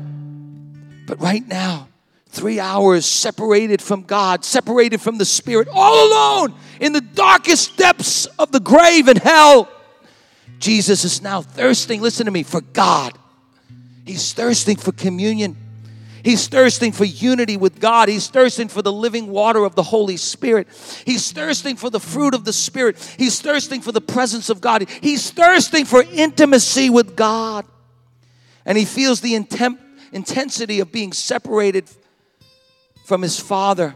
But right now, three hours separated from God, separated from the Spirit, all alone in the darkest depths of the grave and hell. Jesus is now thirsting, listen to me, for God. He's thirsting for communion. He's thirsting for unity with God. He's thirsting for the living water of the Holy Spirit. He's thirsting for the fruit of the Spirit. He's thirsting for the presence of God. He's thirsting for intimacy with God. And he feels the intem- intensity of being separated from his Father.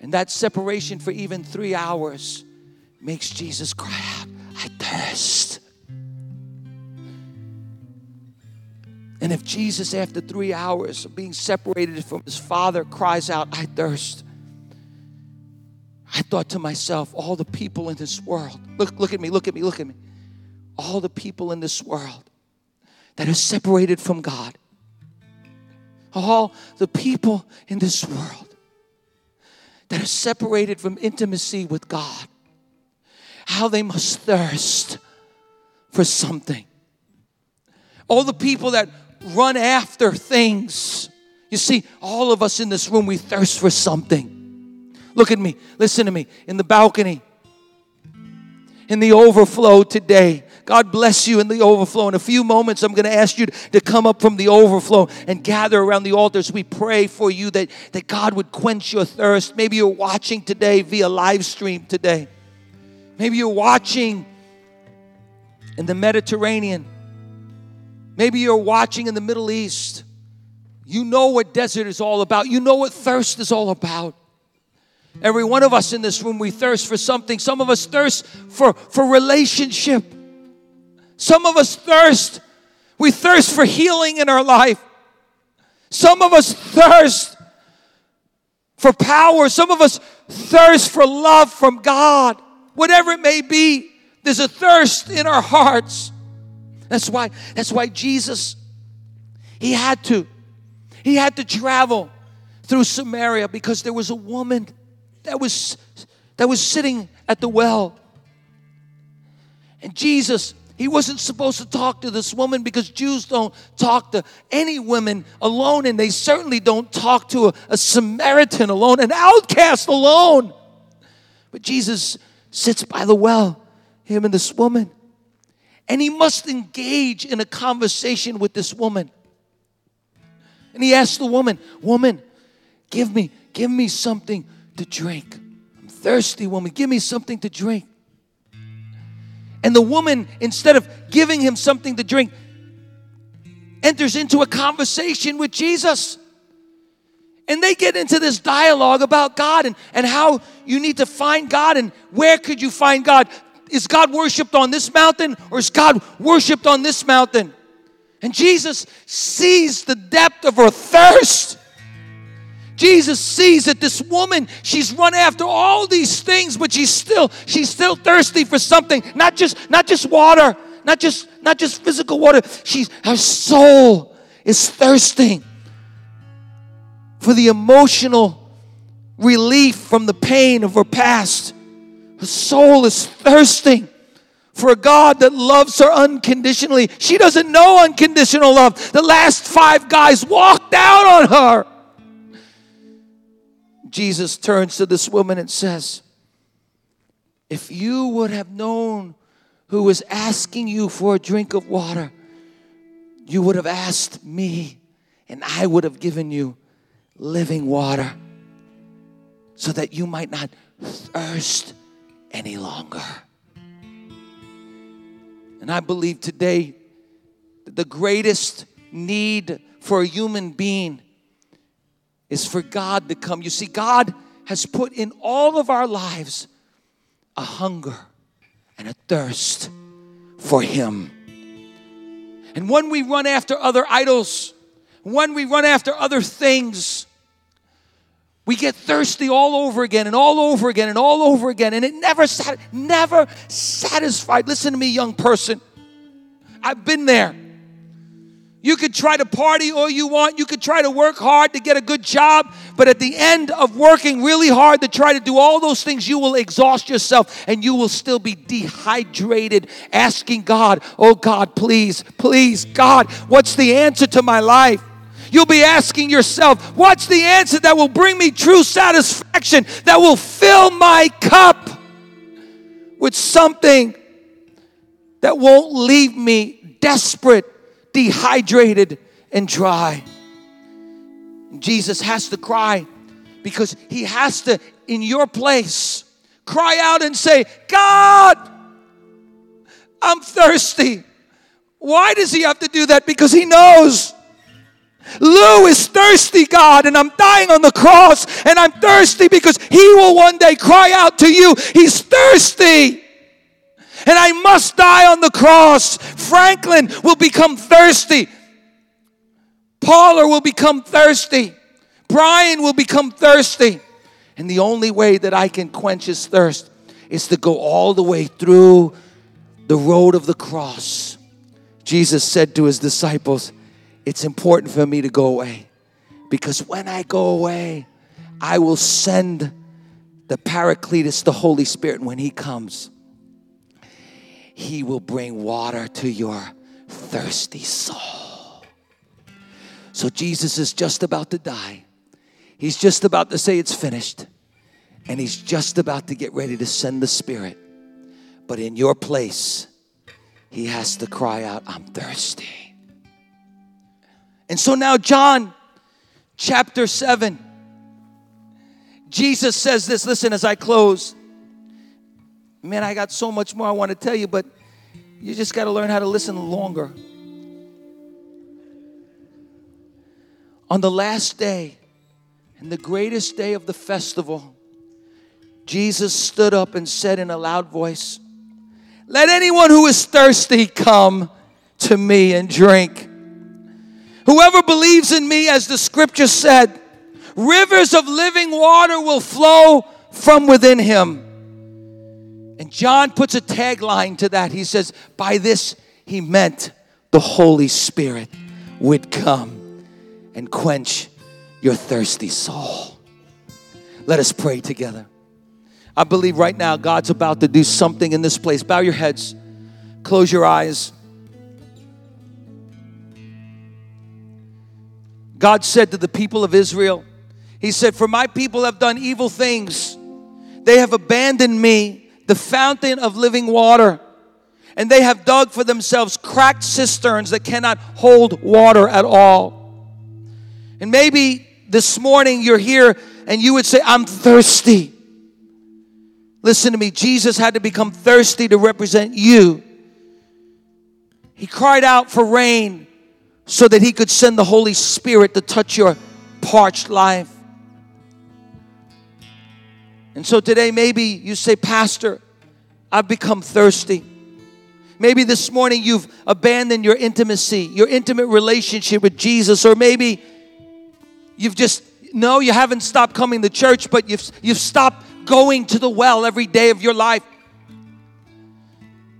And that separation for even three hours makes Jesus cry out, I thirst. And if Jesus, after three hours of being separated from his Father, cries out, I thirst, I thought to myself, all the people in this world, look, look at me, look at me, look at me. All the people in this world that are separated from God, all the people in this world that are separated from intimacy with God, how they must thirst for something. All the people that run after things. You see, all of us in this room, we thirst for something. Look at me. Listen to me. In the balcony, in the overflow today, God bless you in the overflow. In a few moments, I'm going to ask you to come up from the overflow and gather around the altars. We pray for you that, that God would quench your thirst. Maybe you're watching today via live stream today. Maybe you're watching in the Mediterranean. Maybe you're watching in the Middle East. You know what desert is all about. You know what thirst is all about. Every one of us in this room, we thirst for something. Some of us thirst for, for relationship. Some of us thirst. We thirst for healing in our life. Some of us thirst for power. Some of us thirst for love from God. Whatever it may be, there's a thirst in our hearts. That's why, that's why Jesus, he had to. He had to travel through Samaria because there was a woman that was, that was sitting at the well. And Jesus, he wasn't supposed to talk to this woman because Jews don't talk to any women alone, and they certainly don't talk to a, a Samaritan alone, an outcast alone. But Jesus sits by the well, him and this woman, and he must engage in a conversation with this woman. And he asks the woman, woman, give me, give me something to drink. I'm thirsty, woman. Give me something to drink. And the woman, instead of giving him something to drink, enters into a conversation with Jesus. And they get into this dialogue about God and, and how you need to find God and where could you find God. Is God worshipped on this mountain or is God worshipped on this mountain? And Jesus sees the depth of her thirst. Jesus sees that this woman, she's run after all these things, but she's still, she's still thirsty for something. Not just, not just water, not just, not just physical water. She's, her soul is thirsting for the emotional relief from the pain of her past. Her soul is thirsting for a God that loves her unconditionally. She doesn't know unconditional love. The last five guys walked out on her. Jesus turns to this woman and says, if you would have known who was asking you for a drink of water, you would have asked me, and I would have given you living water so that you might not thirst any longer. And I believe today that the greatest need for a human being is for God to come. You see, God has put in all of our lives a hunger and a thirst for Him. And when we run after other idols, when we run after other things, we get thirsty all over again and all over again and all over again. And it never, sat- never satisfied. Listen to me, young person. I've been there. You could try to party all you want. You could try to work hard to get a good job. But at the end of working really hard to try to do all those things, you will exhaust yourself and you will still be dehydrated, asking God, oh God, please, please, God, what's the answer to my life? You'll be asking yourself, what's the answer that will bring me true satisfaction, that will fill my cup with something that won't leave me desperate, dehydrated, and dry? Jesus has to cry because he has to, in your place, cry out and say, God, I'm thirsty. Why does he have to do that? Because he knows Lou is thirsty, God, and I'm dying on the cross, and I'm thirsty because he will one day cry out to you. He's thirsty. And I must die on the cross. Franklin will become thirsty. Paula will become thirsty. Brian will become thirsty. And the only way that I can quench his thirst is to go all the way through the road of the cross. Jesus said to his disciples, it's important for me to go away, because when I go away, I will send the Paracletus, the Holy Spirit, and when he comes, he will bring water to your thirsty soul. So Jesus is just about to die. He's just about to say it's finished. And he's just about to get ready to send the Spirit. But in your place, he has to cry out, I'm thirsty. And so now John chapter seven, Jesus says this. Listen, as I close, man, I got so much more I want to tell you, but you just got to learn how to listen longer. On the last day, and the greatest day of the festival, Jesus stood up and said in a loud voice, let anyone who is thirsty come to me and drink. Whoever believes in me, as the scripture said, rivers of living water will flow from within him. And John puts a tagline to that. He says, by this he meant the Holy Spirit would come and quench your thirsty soul. Let us pray together. I believe right now God's about to do something in this place. Bow your heads. Close your eyes. God said to the people of Israel, he said, for my people have done evil things. They have abandoned me, the fountain of living water. And they have dug for themselves cracked cisterns that cannot hold water at all. And maybe this morning you're here and you would say, I'm thirsty. Listen to me. Jesus had to become thirsty to represent you. He cried out for rain so that he could send the Holy Spirit to touch your parched life. And so today, maybe you say, Pastor, I've become thirsty. Maybe this morning you've abandoned your intimacy, your intimate relationship with Jesus. Or maybe you've just, no, you haven't stopped coming to church, but you've you've stopped going to the well every day of your life.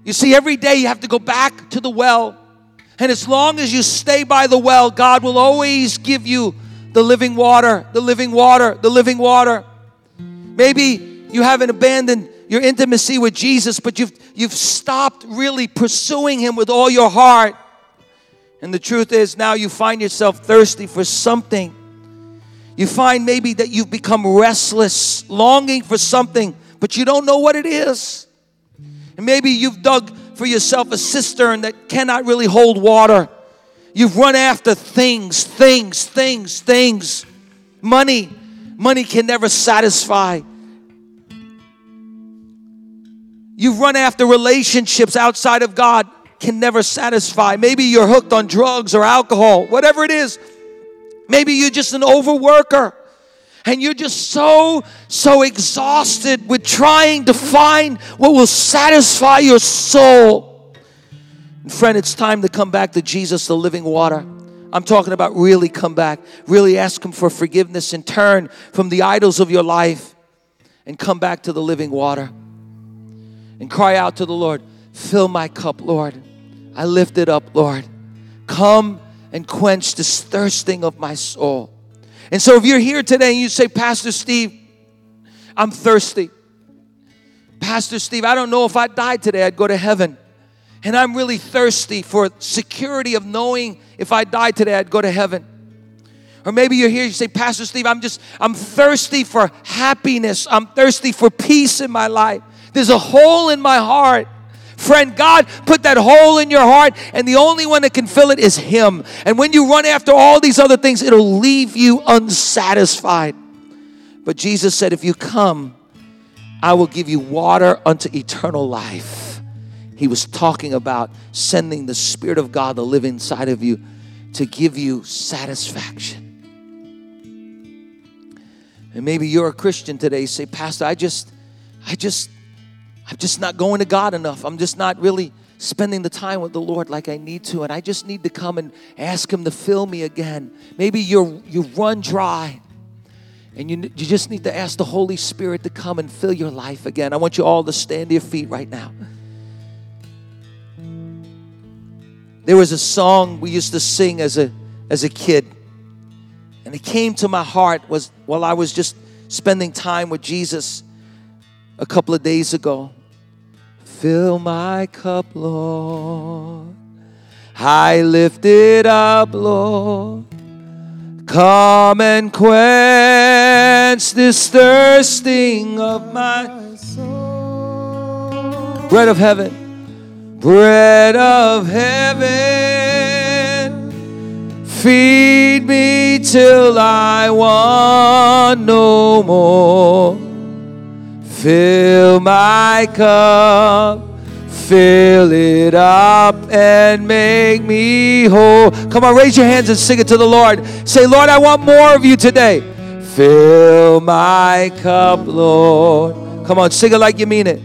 You see, every day you have to go back to the well. And as long as you stay by the well, God will always give you the living water, the living water, the living water. Maybe you haven't abandoned your intimacy with Jesus, but you've you've stopped really pursuing him with all your heart. And the truth is, now you find yourself thirsty for something. You find maybe that you've become restless, longing for something, but you don't know what it is. And maybe you've dug for yourself a cistern that cannot really hold water. You've run after things, things, things, things. Money, money can never satisfy. You've run after relationships outside of God, can never satisfy. Maybe you're hooked on drugs or alcohol, whatever it is. Maybe you're just an overworker and you're just so, so exhausted with trying to find what will satisfy your soul. And friend, it's time to come back to Jesus, the living water. I'm talking about really come back, really ask him for forgiveness and turn from the idols of your life and come back to the living water and cry out to the Lord, fill my cup, Lord. I lift it up, Lord. Come and quench this thirsting of my soul. And so if you're here today and you say, Pastor Steve, I'm thirsty. Pastor Steve, I don't know if I died today, I'd go to heaven. And I'm really thirsty for security of knowing if I died today, I'd go to heaven. Or maybe you're here, you say, Pastor Steve, I'm just, I'm thirsty for happiness. I'm thirsty for peace in my life. There's a hole in my heart. Friend, God put that hole in your heart, and the only one that can fill it is him. And when you run after all these other things, it'll leave you unsatisfied. But Jesus said, if you come, I will give you water unto eternal life. He was talking about sending the Spirit of God to live inside of you to give you satisfaction. And maybe you're a Christian today. You say, Pastor, I just, I just, I'm just not going to God enough. I'm just not really spending the time with the Lord like I need to. And I just need to come and ask him to fill me again. Maybe you're, you run dry and you, you just need to ask the Holy Spirit to come and fill your life again. I want you all to stand to your feet right now. There was a song we used to sing as a, as a kid. And it came to my heart was while I was just spending time with Jesus a couple of days ago. Fill my cup, Lord. I lift it up, Lord. Come and quench this thirsting of my soul. Bread of heaven, bread of heaven, feed me till I want no more. Fill my cup, fill it up and make me whole. Come on, raise your hands and sing it to the Lord. Say, Lord, I want more of you today. Fill my cup, Lord. Come on, sing it like you mean it.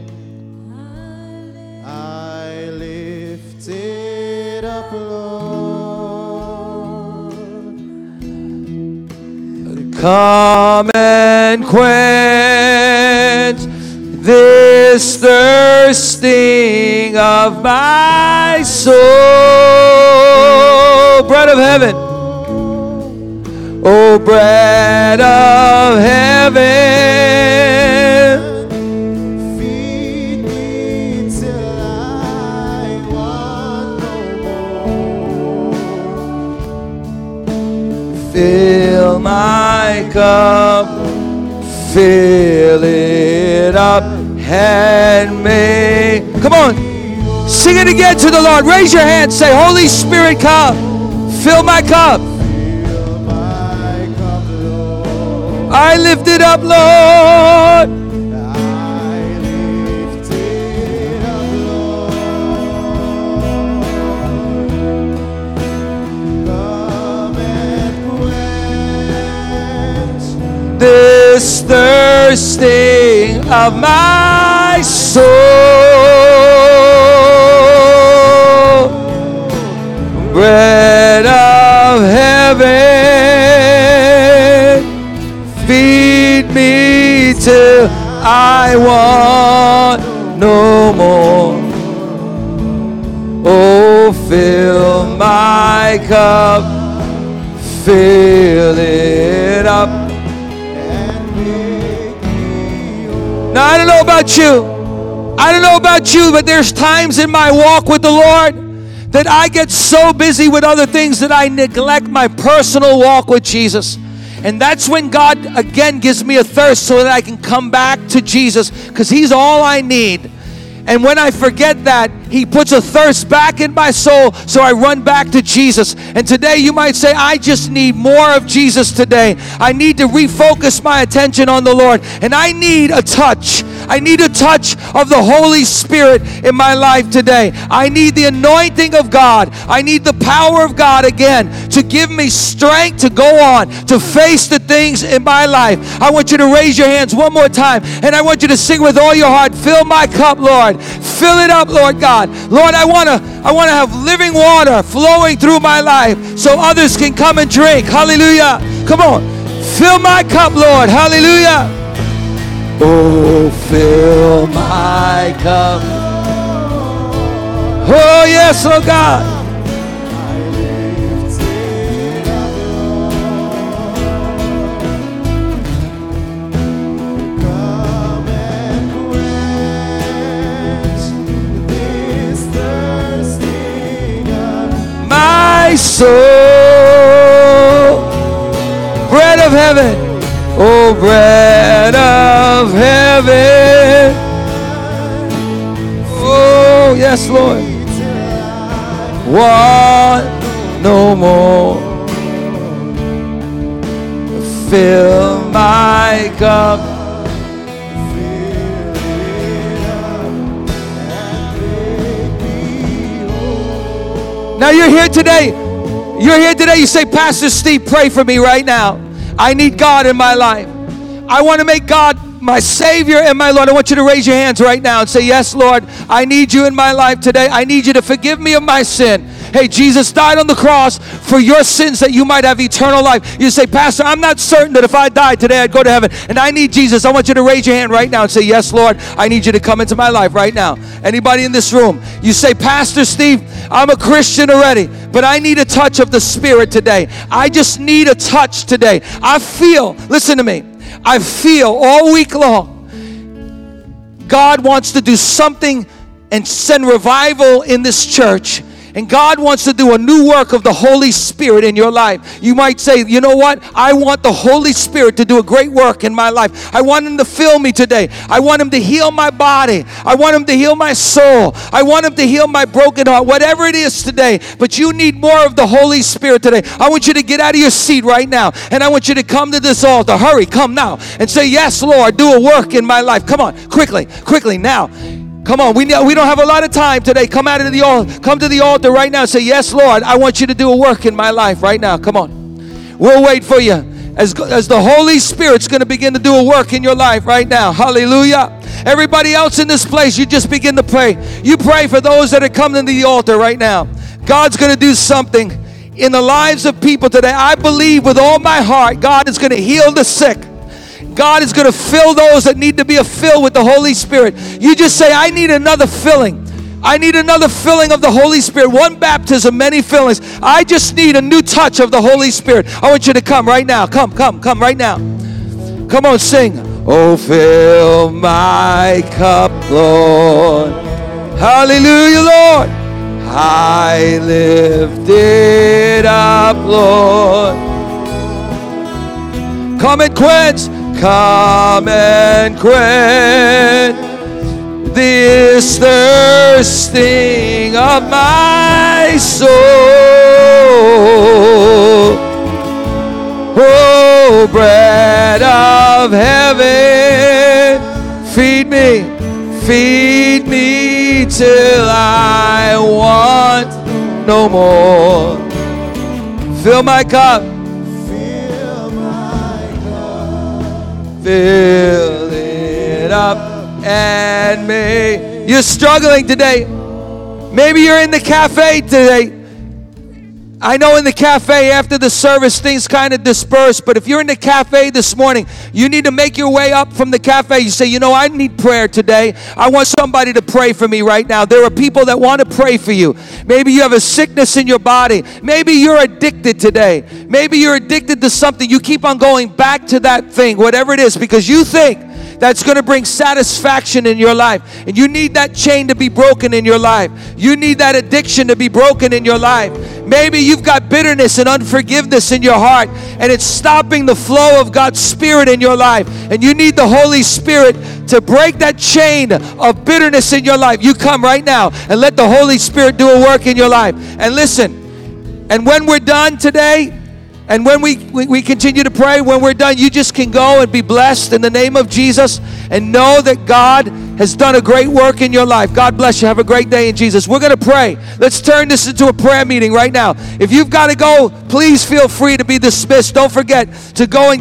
I lift it up, Lord. Come and quench this thirsting of my soul. Bread of heaven, oh bread of heaven, feed me till I want no more. Fill my cup, fill it up and make. Come on, sing it again to the Lord. Raise your hand. Say, Holy Spirit, come. Fill my cup. Fill my cup, Lord. I lift it up, Lord. I lift it up, Lord. Come and quench this thirsting of my soul. Bread of heaven, feed me till I want no more. Oh, fill my cup, fill it up. Now, I don't know about you. I don't know about you, but there's times in my walk with the Lord that I get so busy with other things that I neglect my personal walk with Jesus. And that's when God, again, gives me a thirst so that I can come back to Jesus, because He's all I need. And when I forget that, He puts a thirst back in my soul, so I run back to Jesus. And today you might say, I just need more of Jesus today. I need to refocus my attention on the Lord. And I need a touch. I need a touch of the Holy Spirit in my life today. I need the anointing of God. I need the power of God again to give me strength to go on, to face the things in my life. I want you to raise your hands one more time, and I want you to sing with all your heart, fill my cup, Lord. Fill it up, Lord God. Lord, I want to I want to have living water flowing through my life so others can come and drink. Hallelujah. Come on. Fill my cup, Lord. Hallelujah. Oh, fill my cup. Oh, yes, oh God. I lift it up, Lord. Come and quench this thirsting of my soul. Bread of heaven, oh bread of heaven, oh yes Lord, want no more. Fill my cup, now you're here today. You're here today, you say, Pastor Steve, pray for me right now. I need God in my life. I want to make God my Savior and my Lord. I want you to raise your hands right now and say, yes, Lord, I need you in my life today. I need you to forgive me of my sin. Hey, Jesus died on the cross for your sins that you might have eternal life. You say, Pastor, I'm not certain that if I died today, I'd go to heaven. And I need Jesus. I want you to raise your hand right now and say, yes, Lord, I need you to come into my life right now. Anybody in this room, you say, Pastor Steve, I'm a Christian already, but I need a touch of the Spirit today. I just need a touch today. I feel, listen to me, I feel all week long God wants to do something and send revival in this church. And God wants to do a new work of the Holy Spirit in your life. You might say, you know what? I want the Holy Spirit to do a great work in my life. I want Him to fill me today. I want Him to heal my body. I want Him to heal my soul. I want Him to heal my broken heart, whatever it is today. But you need more of the Holy Spirit today. I want you to get out of your seat right now. And I want you to come to this altar. Hurry, come now. And say, yes, Lord, do a work in my life. Come on, quickly, quickly, now. Come on, we we don't have a lot of time today. Come out of the altar, come to the altar right now and say, yes, Lord, I want you to do a work in my life right now. Come on. We'll wait for you as, as the Holy Spirit's going to begin to do a work in your life right now. Hallelujah. Everybody else in this place, you just begin to pray. You pray for those that are coming to the altar right now. God's going to do something in the lives of people today. I believe with all my heart, God is going to heal the sick. God is going to fill those that need to be filled with the Holy Spirit. You just say, I need another filling. I need another filling of the Holy Spirit. One baptism, many fillings. I just need a new touch of the Holy Spirit. I want you to come right now. Come, come, come right now. Come on, sing. Oh, fill my cup, Lord. Hallelujah, Lord. I lift it up, Lord. Come and quench. Come and quench this thirsting of my soul. Oh, bread of heaven, feed me, feed me till I want no more. Fill my cup. Fill it up and may. You're struggling today. Maybe you're in the cafe today. I know in the cafe after the service things kind of disperse, but if you're in the cafe this morning, you need to make your way up from the cafe. You say, you know, I need prayer today. I want somebody to pray for me right now. There are people that want to pray for you. Maybe you have a sickness in your body. Maybe you're addicted today. Maybe you're addicted to something. You keep on going back to that thing, whatever it is, because you think that's going to bring satisfaction in your life. And you need that chain to be broken in your life. You need that addiction to be broken in your life. Maybe you've got bitterness and unforgiveness in your heart, and it's stopping the flow of God's Spirit in your life. And you need the Holy Spirit to break that chain of bitterness in your life. You come right now and let the Holy Spirit do a work in your life. And listen, and when we're done today, and when we, we, we continue to pray, when we're done, you just can go and be blessed in the name of Jesus and know that God has done a great work in your life. God bless you. Have a great day in Jesus. We're going to pray. Let's turn this into a prayer meeting right now. If you've got to go, please feel free to be dismissed. Don't forget to go and